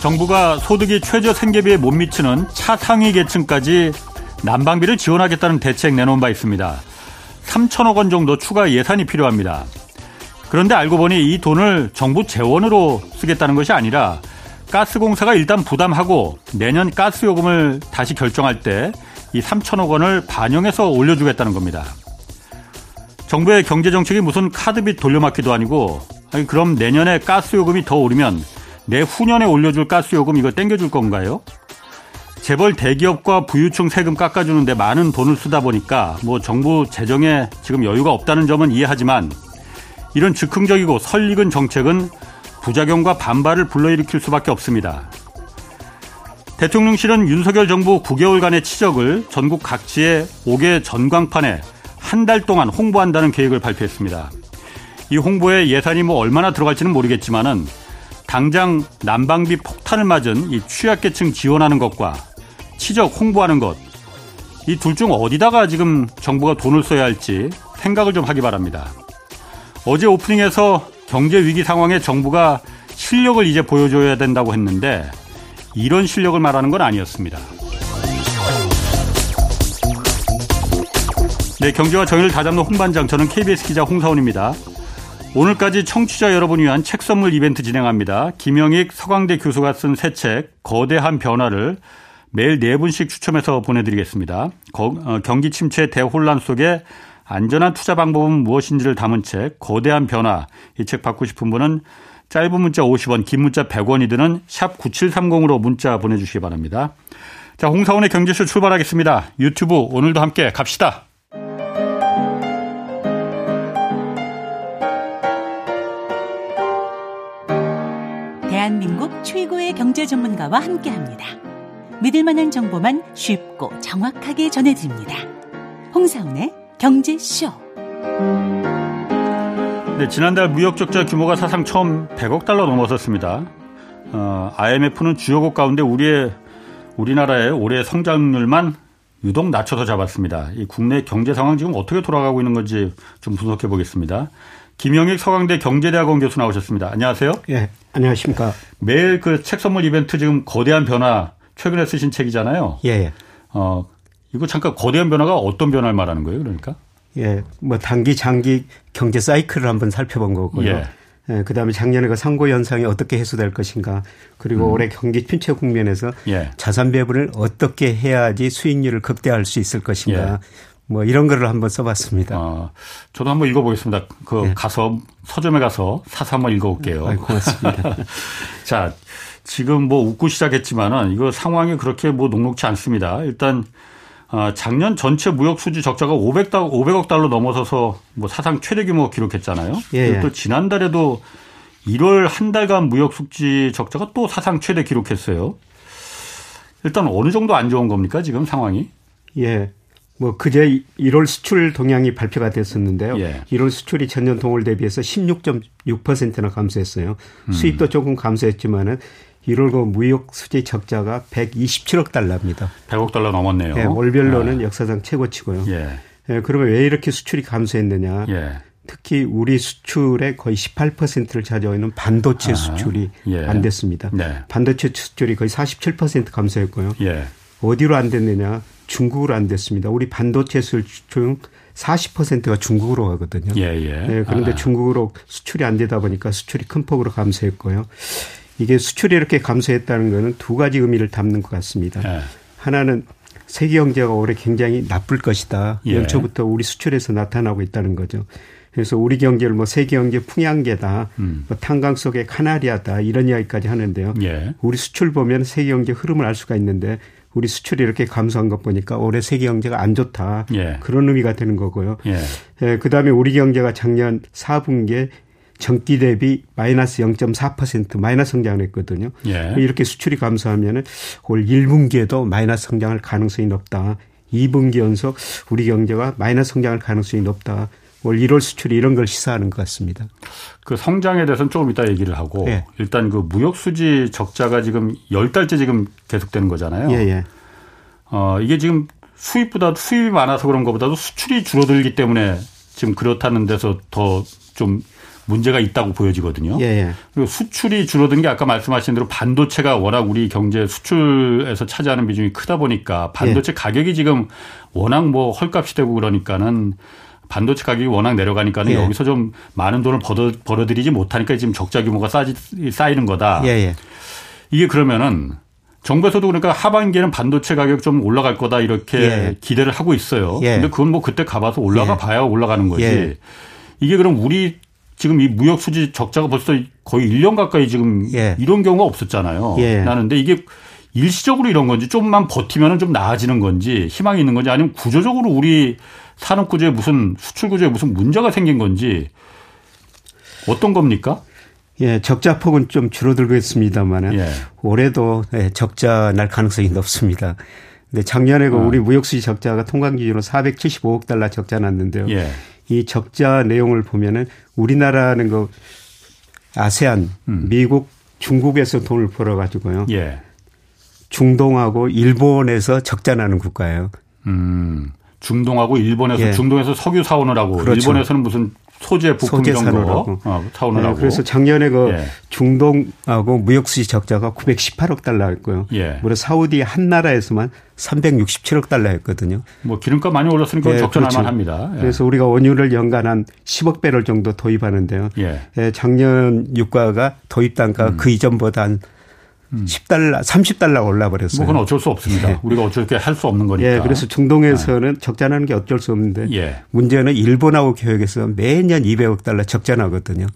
정부가 소득이 최저 생계비에 못 미치는 차상위 계층까지 난방비를 지원하겠다는 대책 내놓은 바 있습니다. 3천억 원 정도 추가 예산이 필요합니다. 그런데 알고 보니 이 돈을 정부 재원으로 쓰겠다는 것이 아니라 가스공사가 일단 부담하고 내년 가스요금을 다시 결정할 때 이 3천억 원을 반영해서 올려주겠다는 겁니다. 정부의 경제정책이 무슨 카드빚 돌려막기도 아니고, 아니 그럼 내년에 가스요금이 더 오르면 내후년에 올려줄 가스요금 이거 땡겨줄 건가요? 재벌 대기업과 부유층 세금 깎아주는데 많은 돈을 쓰다 보니까 뭐 정부 재정에 지금 여유가 없다는 점은 이해하지만 이런 즉흥적이고 설익은 정책은 부작용과 반발을 불러일으킬 수밖에 없습니다. 대통령실은 윤석열 정부 9개월간의 치적을 전국 각지의 5개 전광판에 한 달 동안 홍보한다는 계획을 발표했습니다. 이 홍보에 예산이 뭐 얼마나 들어갈지는 모르겠지만은 당장 난방비 폭탄을 맞은 이 취약계층 지원하는 것과 치적 홍보하는 것, 이 둘 중 어디다가 지금 정부가 돈을 써야 할지 생각을 좀 하기 바랍니다. 어제 오프닝에서 경제위기 상황에 정부가 실력을 이제 보여줘야 된다고 했는데 이런 실력을 말하는 건 아니었습니다. 네, 경제와 정의를 다잡는 홍반장, 저는 KBS 기자 홍사훈입니다. 오늘까지 청취자 여러분을 위한 책 선물 이벤트 진행합니다. 김영익 서강대 교수가 쓴 새 책 거대한 변화를 매일 4분씩 추첨해서 보내드리겠습니다. 경기 침체 대혼란 속에 안전한 투자 방법은 무엇인지를 담은 책 거대한 변화, 이 책 받고 싶은 분은 짧은 문자 50원, 긴 문자 100원이 드는 샵 9730으로 문자 보내주시기 바랍니다. 자, 홍사원의 경제쇼 출발하겠습니다. 유튜브 오늘도 함께 갑시다. 대한민국 최고의 경제 전문가와 함께합니다. 믿을만한 정보만 쉽고 정확하게 전해드립니다. 홍사원의 경제쇼. 네, 지난달 무역적자 규모가 사상 처음 100억 달러 넘어섰습니다. IMF는 주요국 가운데 우리나라의 올해 성장률만 유독 낮춰서 잡았습니다. 이 국내 경제 상황 지금 어떻게 돌아가고 있는 건지 좀 분석해 보겠습니다. 김영익 서강대 경제대학원 교수 나오셨습니다. 안녕하세요. 예, 안녕하십니까. 매일 그 책 선물 이벤트 지금 거대한 변화, 최근에 쓰신 책이잖아요. 예. 이거 잠깐 거대한 변화가 어떤 변화를 말하는 거예요, 그러니까? 예, 뭐 단기, 장기 경제 사이클을 한번 살펴본 거고요. 예, 그다음에 작년에 그 상고 현상이 어떻게 해소될 것인가, 그리고 올해 경기 침체 국면에서 자산 배분을 어떻게 해야지 수익률을 극대화할 수 있을 것인가. 뭐 이런 거를 한번 써봤습니다. 저도 한번 읽어보겠습니다. 가서 서점에 가서 사서 한번 읽어볼게요. 고맙습니다. 자, 지금 뭐 웃고 시작했지만은 이거 상황이 그렇게 뭐 녹록치 않습니다. 일단 작년 전체 무역 수지 적자가 500억 달러 넘어서서 뭐 사상 최대 규모 기록했잖아요. 예. 또 지난달에도 1월 한 달간 무역 수지 적자가 또 사상 최대 기록했어요. 일단 어느 정도 안 좋은 겁니까, 지금 상황이? 예. 뭐 그제 1월 수출 동향이 발표가 됐었는데요. 1월 수출이 전년 동월 대비해서 16.6%나 감소했어요. 수입도 조금 감소했지만은 1월 그 무역 수지 적자가 127억 달러입니다. 100억 달러 넘었네요. 네, 월별로는 역사상 최고치고요. 네, 그러면 왜 이렇게 수출이 감소했느냐. 특히 우리 수출의 거의 18%를 차지하는 반도체 수출이 안 됐습니다. 반도체 수출이 거의 47% 감소했고요. 어디로 안 됐느냐. 중국으로 안 됐습니다. 우리 반도체 수출 40%가 중국으로 가거든요. 네, 그런데 중국으로 수출이 안 되다 보니까 수출이 큰 폭으로 감소했고요. 이게 수출이 이렇게 감소했다는 것은 두 가지 의미를 담는 것 같습니다. 하나는 세계 경제가 올해 굉장히 나쁠 것이다. 연초부터 우리 수출에서 나타나고 있다는 거죠. 그래서 우리 경제를 뭐 세계 경제 풍향계다, 뭐 탄광 속의 카나리아다 이런 이야기까지 하는데요. 우리 수출 보면 세계 경제 흐름을 알 수가 있는데 우리 수출이 이렇게 감소한 것 보니까 올해 세계 경제가 안 좋다. 그런 의미가 되는 거고요. 그다음에 우리 경제가 작년 4분기에 전기 대비 마이너스 0.4% 마이너스 성장을 했거든요. 이렇게 수출이 감소하면 올 1분기에도 마이너스 성장할 가능성이 높다. 2분기 연속 우리 경제가 마이너스 성장할 가능성이 높다. 올 1월 수출이 이런 걸 시사하는 것 같습니다. 그 성장에 대해서는 조금 이따 얘기를 하고 일단 그 무역 수지 적자가 지금 10달째 지금 계속되는 거잖아요. 이게 지금 수입보다 수입이 많아서 그런 것보다도 수출이 줄어들기 때문에 지금 그렇다는 데서 더 좀 문제가 있다고 보여지거든요. 예. 그리고 수출이 줄어든 게 아까 말씀하신 대로 반도체가 워낙 우리 경제 수출에서 차지하는 비중이 크다 보니까 반도체 가격이 지금 워낙 뭐 헐값이 되고 그러니까는 반도체 가격이 워낙 내려가니까는 여기서 좀 많은 돈을 벌어들이지 못하니까 지금 적자 규모가 쌓이는 거다. 예. 이게 그러면은 정부에서도 그러니까 하반기에는 반도체 가격 좀 올라갈 거다 이렇게 기대를 하고 있어요. 근데 그건 뭐 그때 가봐서 올라가 봐야 올라가는 거지. 이게 그럼 우리 지금 이 무역 수지 적자가 벌써 거의 1년 가까이 지금 이런 경우가 없었잖아요. 나는데 이게 일시적으로 이런 건지 좀만 버티면은 좀 나아지는 건지 희망이 있는 건지 아니면 구조적으로 우리 산업 구조에 무슨 수출 구조에 무슨 문제가 생긴 건지 어떤 겁니까? 예, 적자 폭은 좀 줄어들고 있습니다만 올해도 적자 날 가능성이 높습니다. 근데 작년에 우리 무역수지 적자가 통관 기준으로 475억 달러 적자 났는데요. 이 적자 내용을 보면은 우리나라는 그 아세안, 미국, 중국에서 돈을 벌어가지고요. 중동하고 일본에서 적자 나는 국가예요. 중동하고 일본에서 중동에서 석유 사오는 하고 일본에서는 무슨 소재 부품 정도 사오는 하고. 그래서 작년에 그 중동하고 무역수지 적자가 918억 달러였고요. 무려 사우디 한 나라에서만 367억 달러였거든요. 뭐 기름값 많이 올랐으니까 적절할만 합니다. 그래서 우리가 원유를 연간 한 10억 배럴 정도 도입하는데요. 작년 유가가 도입 단가가 그 이전보다 한 10달러, 30달러 올라버렸어요. 뭐 그건 어쩔 수 없습니다. 우리가 어떻게 할 수 없는 거니까. 그래서 중동에서는 적자 나는 게 어쩔 수 없는데 문제는 일본하고 교역에서 매년 200억 달러 적자 나거든요.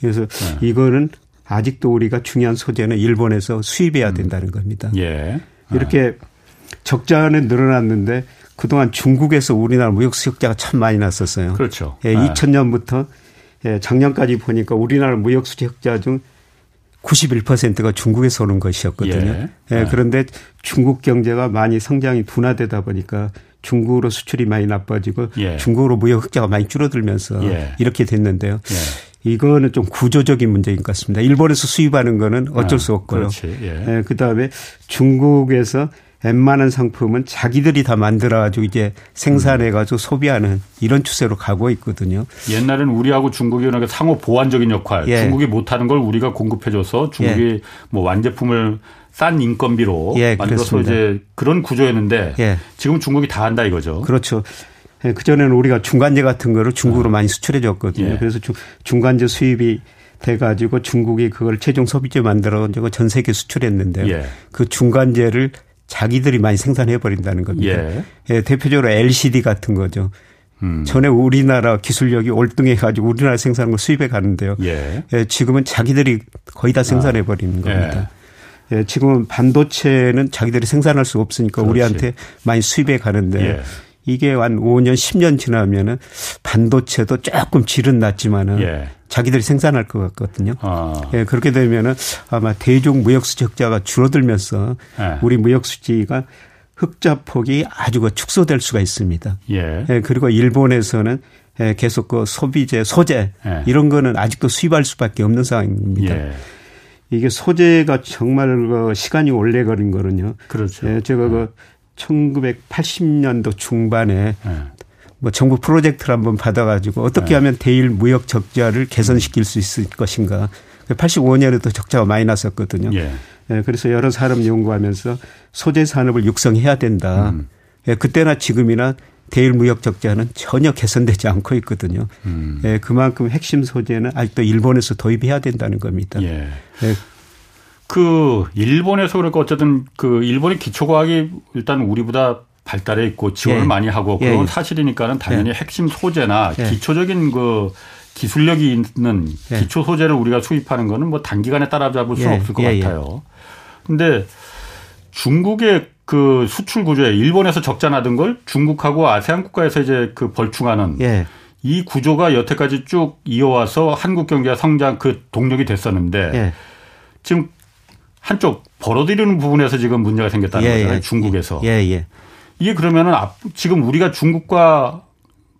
그래서 이거는 아직도 우리가 중요한 소재는 일본에서 수입해야 된다는 겁니다. 이렇게 적자는 늘어났는데 그동안 중국에서 우리나라 무역 적자가 참 많이 났었어요. 그렇죠. 2000년부터 작년까지 보니까 우리나라 무역 적자 중 91%가 중국에서 오는 것이었거든요. 그런데 중국 경제가 많이 성장이 둔화되다 보니까 중국으로 수출이 많이 나빠지고 중국으로 무역 흑자가 많이 줄어들면서 이렇게 됐는데요. 이거는 좀 구조적인 문제인 것 같습니다. 일본에서 수입하는 거는 어쩔 수 없고요. 그다음에 중국에서 웬만한 상품은 자기들이 다 만들어가지고 이제 생산해가지고 소비하는 이런 추세로 가고 있거든요. 옛날에는 우리하고 중국이 상호 보완적인 역할. 중국이 못하는 걸 우리가 공급해줘서 중국이 뭐 완제품을 싼 인건비로 만들어서 그렇습니다. 이제 그런 구조였는데 지금 중국이 다 한다 이거죠. 그렇죠. 그전에는 우리가 중간재 같은 거를 중국으로 많이 수출해줬거든요. 그래서 중간재 수입이 돼가지고 중국이 그걸 최종 소비재 만들어가지고 전 세계 수출했는데요. 그 중간재를 자기들이 많이 생산해버린다는 겁니다. 대표적으로 LCD 같은 거죠. 전에 우리나라 기술력이 올등해가지고 우리나라 생산한 걸 수입해 가는데요. 지금은 자기들이 거의 다 생산해버리는 겁니다. 지금은 반도체는 자기들이 생산할 수 없으니까 우리한테 많이 수입해 가는데 이게 한 5년, 10년 지나면은 반도체도 조금 질은 낮지만은 자기들이 생산할 것 같거든요. 그렇게 되면은 아마 대중 무역수지 적자가 줄어들면서 우리 무역수지가 흑자 폭이 아주 축소될 수가 있습니다. 그리고 일본에서는 계속 그 소비재, 소재 이런 거는 아직도 수입할 수밖에 없는 상황입니다. 이게 소재가 정말 그 시간이 오래 걸린 거는요. 그렇죠. 제가 그 1980년도 중반에 뭐 정부 프로젝트를 한번 받아가지고 어떻게 하면 대일 무역 적자를 개선시킬 수 있을 것인가. 85년에도 적자가 많이 났었거든요. 그래서 여러 사람 연구하면서 소재 산업을 육성해야 된다. 그때나 지금이나 대일 무역 적자는 전혀 개선되지 않고 있거든요. 그만큼 핵심 소재는 아직도 일본에서 도입해야 된다는 겁니다. 그 일본에서 그러니까 어쨌든 그 일본의 기초과학이 일단 우리보다 발달해 있고 지원을 많이 하고 그런 사실이니까는 당연히 핵심 소재나 기초적인 그 기술력이 있는 기초 소재를 우리가 수입하는 거는 뭐 단기간에 따라잡을 수는 없을 것 같아요. 그런데 중국의 그 수출 구조에 일본에서 적자 나던 걸 중국하고 아세안 국가에서 이제 그 벌충하는 이 구조가 여태까지 쭉 이어와서 한국 경제가 성장 그 동력이 됐었는데 지금 한쪽 벌어들이는 부분에서 지금 문제가 생겼다는 거잖아요. 중국에서. 이게 그러면은 지금 우리가 중국과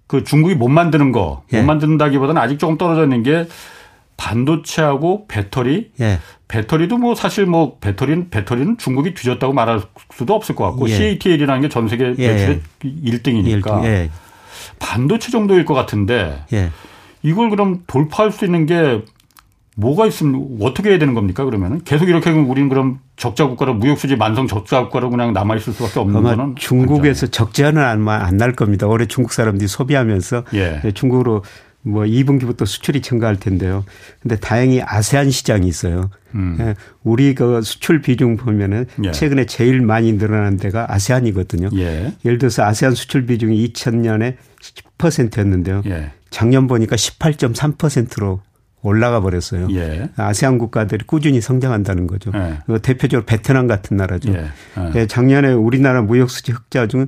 그 중국이 못 만드는 거, 못 만든다기보다는 아직 조금 떨어져 있는 게 반도체하고 배터리. 배터리도 뭐 사실 뭐 배터리는 중국이 뒤졌다고 말할 수도 없을 것 같고 CATL이라는 게 전 세계 매출의 1등이니까. 반도체 정도일 것 같은데 이걸 그럼 돌파할 수 있는 게 뭐가 있으면 어떻게 해야 되는 겁니까? 그러면은 계속 이렇게 하면 우리는 그럼 적자 국가로 무역수지 만성 적자 국가로 그냥 남아 있을 수밖에 없는 거는 아마 중국에서 완전히. 적자는 안 날 겁니다. 올해 중국 사람들이 소비하면서 예. 중국으로 뭐 2분기부터 수출이 증가할 텐데요. 근데 다행히 아세안 시장이 있어요. 예. 우리 그 수출 비중 보면은 예. 최근에 제일 많이 늘어난 데가 아세안이거든요. 예. 예를 들어서 아세안 수출 비중이 2000년에 10%였는데요. 예. 작년 보니까 18.3%로 올라가 버렸어요. 예. 아세안 국가들이 꾸준히 성장한다는 거죠. 예. 대표적으로 베트남 같은 나라죠. 예. 예. 작년에 우리나라 무역수지 흑자 중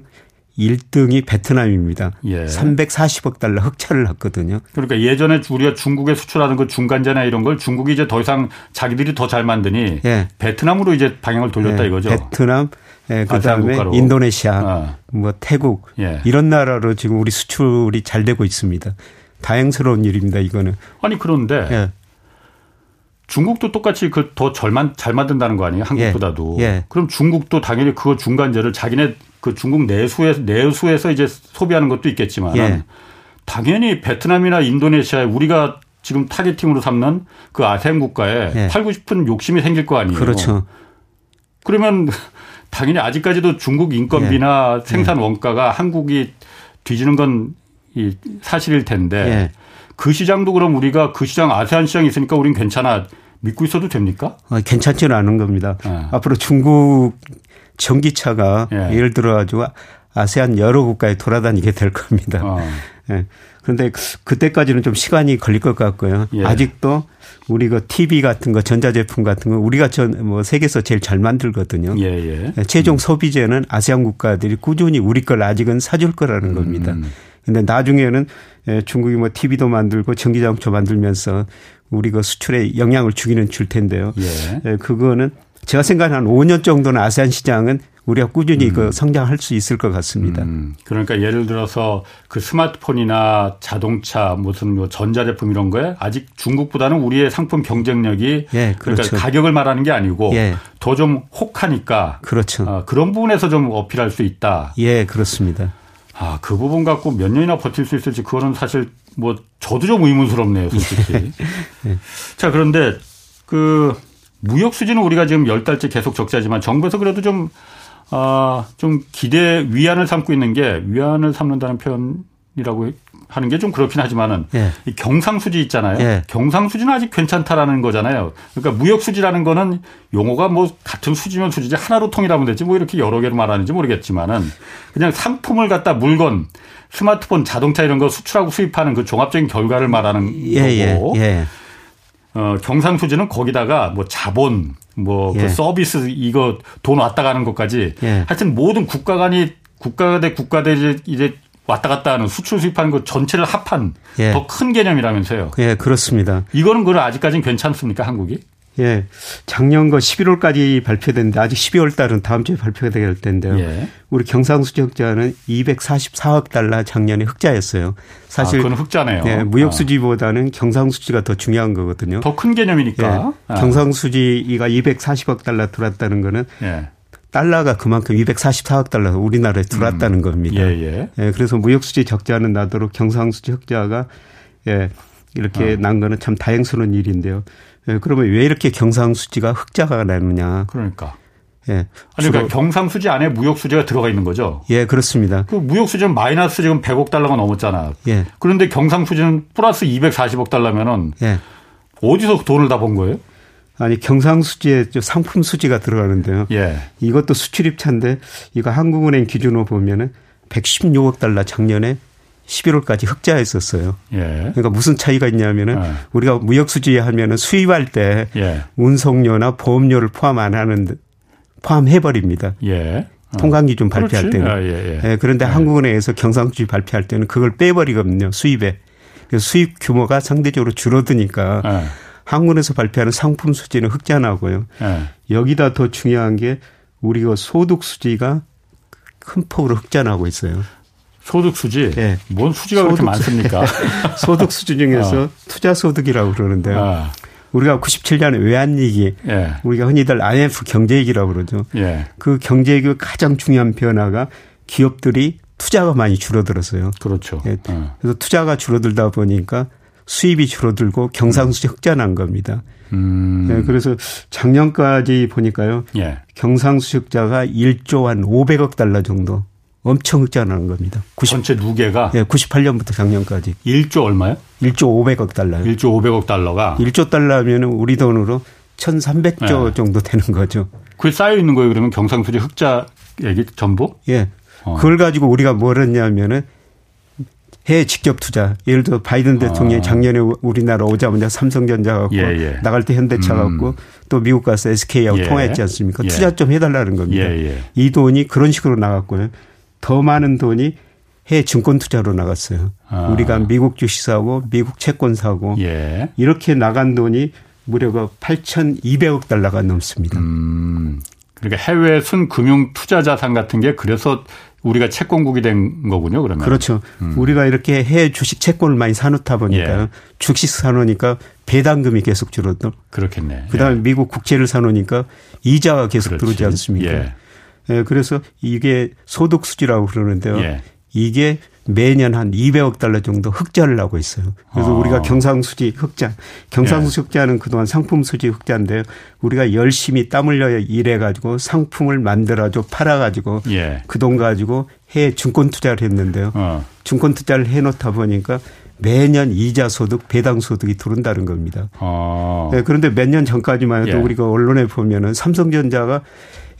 1등이 베트남입니다. 예. 340억 달러 흑자를 났거든요. 그러니까 예전에 우리가 중국에 수출하는 그 중간재나 이런 걸 중국이 이제 더 이상 자기들이 더 잘 만드니 예. 베트남으로 이제 방향을 돌렸다 예. 이거죠. 베트남, 예. 그다음에 인도네시아, 뭐 태국 예. 이런 나라로 지금 우리 수출이 잘 되고 있습니다. 다행스러운 일입니다, 이거는. 아니, 그런데 예. 중국도 똑같이 그 더 잘 만든다는 거 아니에요? 한국보다도. 예. 예. 그럼 중국도 당연히 그 중간재를 자기네 그 중국 내수에서 이제 소비하는 것도 있겠지만 예. 당연히 베트남이나 인도네시아에 우리가 지금 타겟팅으로 삼는 그 아세안 국가에 예. 팔고 싶은 욕심이 생길 거 아니에요? 그렇죠. 그러면 당연히 아직까지도 중국 인건비나 예. 생산 원가가 한국이 뒤지는 건 이 사실일 텐데 예. 그 시장도 그럼 우리가 그 시장 아세안 시장이 있으니까 우린 괜찮아 믿고 있어도 됩니까? 괜찮지는 않은 겁니다. 예. 앞으로 중국 전기차가 예. 예를 들어가지고 아세안 여러 국가에 돌아다니게 될 겁니다. 예. 그런데 그때까지는 좀 시간이 걸릴 것 같고요. 예. 아직도 우리 그 TV 같은 거 전자제품 같은 거 우리가 뭐 세계에서 제일 잘 만들거든요. 예, 예. 최종 소비재는 아세안 국가들이 꾸준히 우리 걸 아직은 사줄 거라는 겁니다. 근데 나중에는 중국이 뭐 TV도 만들고 전기장치 만들면서 우리 그 수출에 영향을 주기는 줄 텐데요. 예. 그거는 제가 생각하는 5년 정도는 아세안 시장은 우리가 꾸준히 그 성장할 수 있을 것 같습니다. 그러니까 예를 들어서 그 스마트폰이나 자동차 무슨 뭐 전자제품 이런 거에 아직 중국보다는 우리의 상품 경쟁력이 예, 그렇죠. 그러니까 가격을 말하는 게 아니고 예. 더 좀 혹하니까 그렇죠. 그런 부분에서 좀 어필할 수 있다. 예, 그렇습니다. 아, 그 부분 갖고 몇 년이나 버틸 수 있을지 그거는 사실 뭐 저도 좀 의문스럽네요, 솔직히. 네. 자, 그런데 그 무역 수지는 우리가 지금 10달째 계속 적자지만 정부에서 그래도 좀 기대 위안을 삼고 있는 게 위안을 삼는다는 표현이라고 하는 게 좀 그렇긴 하지만은 네. 이 경상수지 있잖아요. 네. 경상수지는 아직 괜찮다라는 거잖아요. 그러니까 무역수지라는 거는 용어가 뭐 같은 수지면 수지지 하나로 통일하면 되지 뭐 이렇게 여러 개로 말하는지 모르겠지만은 그냥 상품을 갖다 물건, 스마트폰, 자동차 이런 거 수출하고 수입하는 그 종합적인 결과를 말하는 예, 거고 예, 예. 경상수지는 거기다가 뭐 자본, 뭐 예. 그 서비스 이거 돈 왔다 가는 것까지 예. 하여튼 모든 국가 대 국가 대 이제 왔다 갔다 하는 수출 수입하는 것 전체를 합한 예. 더 큰 개념이라면서요. 예, 그렇습니다. 이거는 그걸 아직까지는 괜찮습니까, 한국이? 예. 작년 11월까지 발표됐는데 아직 12월 달은 다음 주에 발표가 될 텐데요. 예. 우리 경상수지 흑자는 244억 달러 작년에 흑자였어요. 사실 그건 흑자네요. 예, 무역수지보다는 경상수지가 더 중요한 거거든요. 더 큰 개념이니까. 예. 경상수지가 240억 달러 들어왔다는 거는 예. 달러가 그만큼 244억 달러가 우리나라에 들어왔다는 겁니다. 예, 예. 예, 그래서 무역수지 적자는 나도록 경상수지 흑자가 예, 이렇게 난 거는 참 다행스러운 일인데요. 예, 그러면 왜 이렇게 경상수지가 흑자가 나느냐. 그러니까. 예. 아니, 그러니까 경상수지 안에 무역수지가 들어가 있는 거죠. 예, 그렇습니다. 그 무역수지는 마이너스 지금 100억 달러가 넘었잖아. 예. 그런데 경상수지는 플러스 240억 달러면은 예. 어디서 돈을 다 번 거예요? 아니, 경상수지에 상품 수지가 들어가는데요. 예. 이것도 수출입차인데 이거 한국은행 기준으로 보면은 116억 달러 작년에 11월까지 흑자였었어요. 예. 그러니까 무슨 차이가 있냐면은 예. 우리가 무역수지 하면은 수입할 때 예. 운송료나 보험료를 포함해 버립니다. 예. 통관기준 발표할 그렇지. 때는. 아, 예, 예. 예, 그런데 예. 한국은행에서 경상수지 발표할 때는 그걸 빼버리거든요. 수입에. 그래서 수입 규모가 상대적으로 줄어드니까. 예. 한국에서 발표하는 상품 수지는 흑자 나고요. 네. 여기다 더 중요한 게 우리가 소득 수지가 큰 폭으로 흑자 나고 있어요. 소득 수지? 네. 뭔 수지가 그렇게 많습니까? 소득 수지 중에서 투자 소득이라고 그러는데요. 우리가 97년에 외환위기, 예. 우리가 흔히들 IMF 경제위기라고 그러죠. 예. 그 경제위기의 가장 중요한 변화가 기업들이 투자가 많이 줄어들었어요. 그렇죠. 예. 그래서 투자가 줄어들다 보니까 수입이 줄어들고 경상수지 흑자 난 겁니다. 네, 그래서 작년까지 보니까요. 예. 경상수지 흑자가 1조 한 500억 달러 정도 엄청 흑자 난 겁니다. 전체 누계가? 네, 98년부터 작년까지. 1조 얼마요? 1조 500억 달러요. 1조 500억 달러가? 1조 달러면 우리 돈으로 1300조 예. 정도 되는 거죠. 그게 쌓여 있는 거예요. 그러면 경상수지 흑자 얘기 전부? 예. 그걸 가지고 우리가 뭘 했냐면은 해외 직접 투자. 예를 들어 바이든 대통령이 작년에 우리나라 오자마자 삼성전자 갖고 나갈 때 현대차 갖고 또 미국 가서 SK하고 통화했지 않습니까? 투자 좀 해달라는 겁니다. 이 돈이 그런 식으로 나갔고요. 더 많은 돈이 해외 증권 투자로 나갔어요. 우리가 미국 주식 사고 미국 채권 사고 이렇게 나간 돈이 무려 8,200억 달러가 넘습니다. 그러니까 해외 순금융 투자 자산 같은 게 그래서 우리가 채권국이 된 거군요, 그러면. 그렇죠. 우리가 이렇게 해외 주식 채권을 많이 사놓다 보니까 주식 사놓으니까 배당금이 계속 줄어들고. 그렇겠네. 그다음에 미국 국채를 사놓으니까 이자가 계속 들어오지 않습니까? 예, 그래서 이게 소득수지라고 그러는데요. 이게 매년 한 200억 달러 정도 흑자를 나고 있어요. 그래서 우리가 경상수지 흑자, 경상수지 흑자는 그동안 상품수지 흑자인데요. 우리가 열심히 땀 흘려 일해가지고 상품을 만들어서 팔아가지고 그 돈 가지고 해외 증권 투자를 했는데요. 증권 투자를 해놓다 보니까 매년 이자 소득, 배당 소득이 들어온다는 겁니다. 네, 그런데 몇 년 전까지만 해도 우리가 언론에 보면은 삼성전자가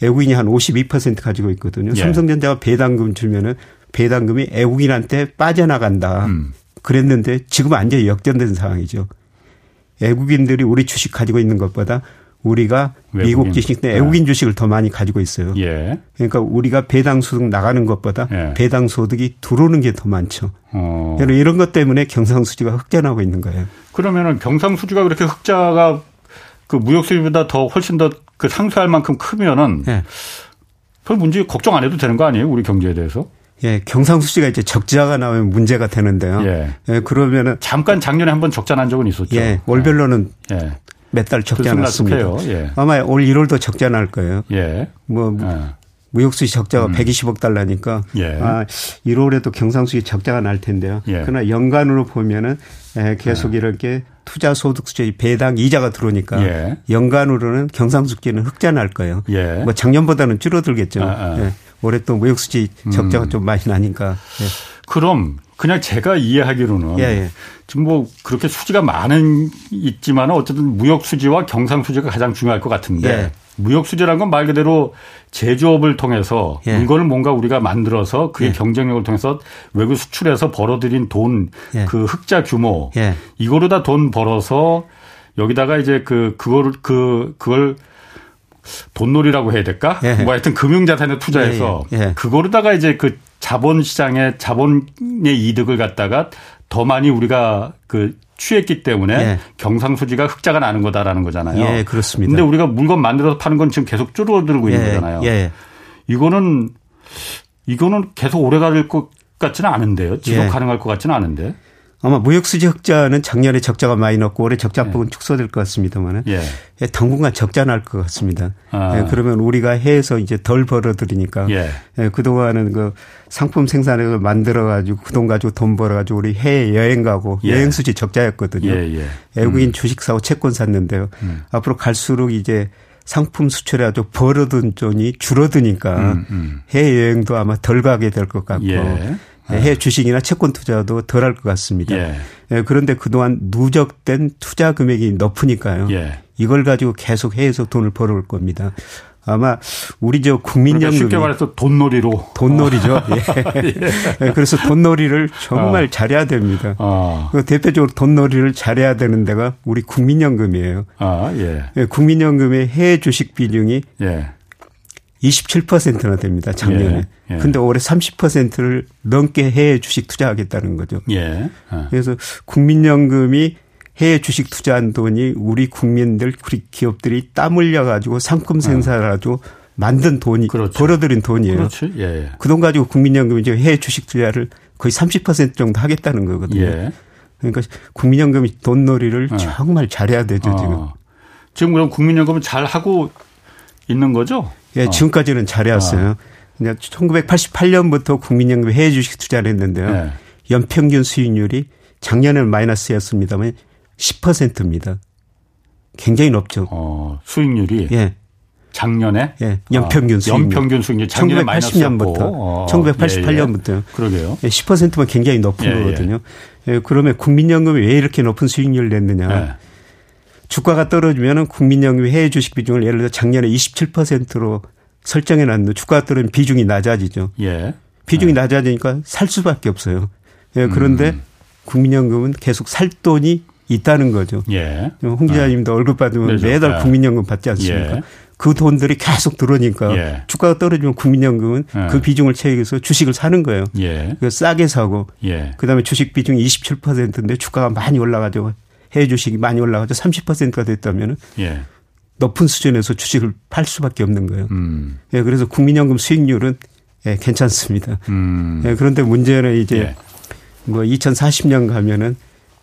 외국인이 한 52% 가지고 있거든요. 삼성전자가 배당금 주면은 배당금이 애국인한테 빠져나간다. 그랬는데 지금 완전히 역전된 상황이죠. 애국인들이 우리 주식 가지고 있는 것보다 우리가 미국 주식 때 애국인 주식을 더 많이 가지고 있어요. 그러니까 우리가 배당소득 나가는 것보다 배당소득이 들어오는 게 더 많죠. 이런 것 때문에 경상수지가 흑자나고 있는 거예요. 그러면 경상수지가 그렇게 흑자가 그 무역수지보다 더 훨씬 더 그 상쇄할 만큼 크면은 별 문제 걱정 안 해도 되는 거 아니에요? 우리 경제에 대해서? 예, 경상수지가 이제 적자가 나오면 문제가 되는데요. 그러면은 잠깐 작년에 한번 적자 난 적은 있었죠. 월별로는 몇 달 적자 났습니다. 아마 올 1월도 적자 날 거예요. 무역수지 적자가 120억 달러니까 1월에도 경상수지 적자가 날 텐데요. 그러나 연간으로 보면은 계속 이렇게 투자 소득수지 배당 이자가 들어오니까 연간으로는 경상수지는 흑자 날 거예요. 작년보다는 줄어들겠죠. 올해 또 무역수지 적자가 좀 많이 나니까. 그럼 그냥 제가 이해하기로는 지금 뭐 그렇게 수지가 많은 있지만 어쨌든 무역수지와 경상수지가 가장 중요할 것 같은데 무역수지라는 건 말 그대로 제조업을 통해서 물건을 뭔가 우리가 만들어서 그의 경쟁력을 통해서 외국 수출해서 벌어들인 돈 그 흑자 규모 이거로 다 돈 벌어서 여기다가 이제 그걸 돈놀이라고 해야 될까? 뭐 하여튼 금융자산에 투자해서 그거로다가 이제 그 자본시장의 자본의 이득을 갖다가 더 많이 우리가 그 취했기 때문에 경상수지가 흑자가 나는 거다라는 거잖아요. 예, 그렇습니다. 근데 우리가 물건 만들어서 파는 건 지금 계속 줄어들고 있는 거잖아요. 이거는 계속 오래 갈 것 같지는 않은데요. 지속 가능할 것 같지는 않은데. 아마 무역수지 흑자는 작년에 적자가 많이 났고 올해 적자폭은 축소될 것 같습니다만 당분간 적자 날 것 같습니다. 그러면 우리가 해외에서 이제 덜 벌어들이니까 그동안은 그 상품 생산액을 만들어 가지고 그 돈 가지고 돈 벌어 가지고 우리 해외 여행 가고 여행수지 적자였거든요. 외국인 주식 사고 채권 샀는데요. 앞으로 갈수록 이제 상품 수출에 아주 벌어든 돈이 줄어드니까 해외 여행도 아마 덜 가게 될 것 같고 해외 주식이나 채권 투자도 덜할 것 같습니다. 그런데 그동안 누적된 투자 금액이 높으니까요. 이걸 가지고 계속 해외에서 돈을 벌어올 겁니다. 아마 우리 저 국민연금이. 쉽게 말해서 돈놀이로. 돈놀이죠. 그래서 돈놀이를 정말 잘해야 됩니다. 대표적으로 돈놀이를 잘해야 되는 데가 우리 국민연금이에요. 국민연금의 해외 주식 비중이 27%나 됩니다, 작년에. 근데 올해 30%를 넘게 해외 주식 투자하겠다는 거죠. 그래서 국민연금이 해외 주식 투자한 돈이 우리 국민들, 우리 기업들이 땀 흘려 가지고 상품 생산하고 만든 돈이 벌어들인 돈이에요. 그 돈 가지고 국민연금이 이제 해외 주식 투자를 거의 30% 정도 하겠다는 거거든요. 그러니까 국민연금이 돈놀이를 정말 잘해야 되죠, 지금. 지금 그럼 국민연금은 잘하고 있는 거죠? 지금까지는 잘해왔어요. 1988년부터 국민연금 해외 주식 투자를 했는데요. 연평균 수익률이 작년에는 마이너스였습니다만 10%입니다. 굉장히 높죠. 수익률이. 예. 작년에? 예. 연평균 수익률. 연평균 수익률. 작년에 1980년부터. 1988년부터. 예. 그러게요. 10%면 굉장히 높은 거거든요. 예. 그러면 국민연금이 왜 이렇게 높은 수익률을 냈느냐. 예. 주가가 떨어지면 국민연금이 해외 주식 비중을 예를 들어 작년에 27%로 설정해 놨는데 주가가 떨어지면 비중이 낮아지죠. 예. 비중이 낮아지니까 살 수밖에 없어요. 예. 그런데 국민연금은 계속 살 돈이 있다는 거죠. 예. 홍 기자님도 월급 받으면 그렇죠. 매달 국민연금 받지 않습니까? 예. 그 돈들이 계속 들어오니까 예. 주가가 떨어지면 국민연금은 예. 그 비중을 채워서 주식을 사는 거예요. 예. 그래서 싸게 사고 예. 그다음에 주식 비중이 27%인데 주가가 많이 올라가죠. 해외 주식이 많이 올라가죠. 30%가 됐다면 예. 높은 수준에서 주식을 팔 수밖에 없는 거예요. 예. 그래서 국민연금 수익률은 예. 괜찮습니다. 예. 그런데 문제는 이제 예. 뭐 2040년 가면은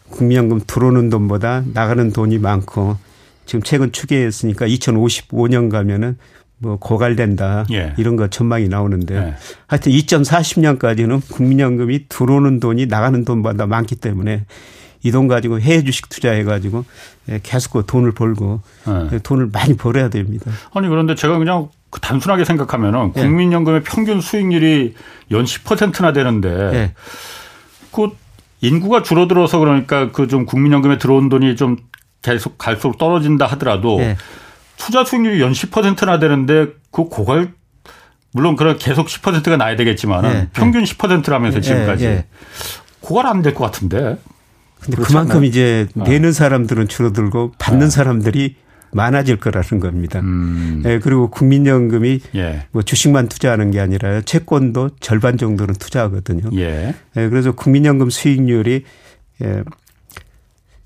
국민연금 들어오는 돈보다 나가는 돈이 많고 지금 최근 추계했으니까 2055년 가면은 뭐 고갈된다 예. 이런 거 전망이 나오는데 예. 하여튼 2040년까지는 국민연금이 들어오는 돈이 나가는 돈보다 많기 때문에 이 돈 가지고 해외 주식 투자해가지고 계속 그 돈을 벌고 예. 돈을 많이 벌어야 됩니다. 아니 그런데 제가 그냥 단순하게 생각하면은 국민연금의 예. 평균 수익률이 연 10%나 되는데 예. 그 인구가 줄어들어서 그러니까 그 좀 국민연금에 들어온 돈이 좀 계속 갈수록 떨어진다 하더라도 예. 투자 수익률이 연 10%나 되는데 그 고갈 물론 그런 계속 10%가 나야 되겠지만 예. 평균 10%라면서 지금까지 예. 고갈 안 될 것 같은데. 근데 그만큼 이제 내는 사람들은 줄어들고 받는 사람들이 많아질 거라는 겁니다. 예, 그리고 국민연금이 예. 뭐 주식만 투자하는 게 아니라 채권도 절반 정도는 투자하거든요. 예. 예, 그래서 국민연금 수익률이 예,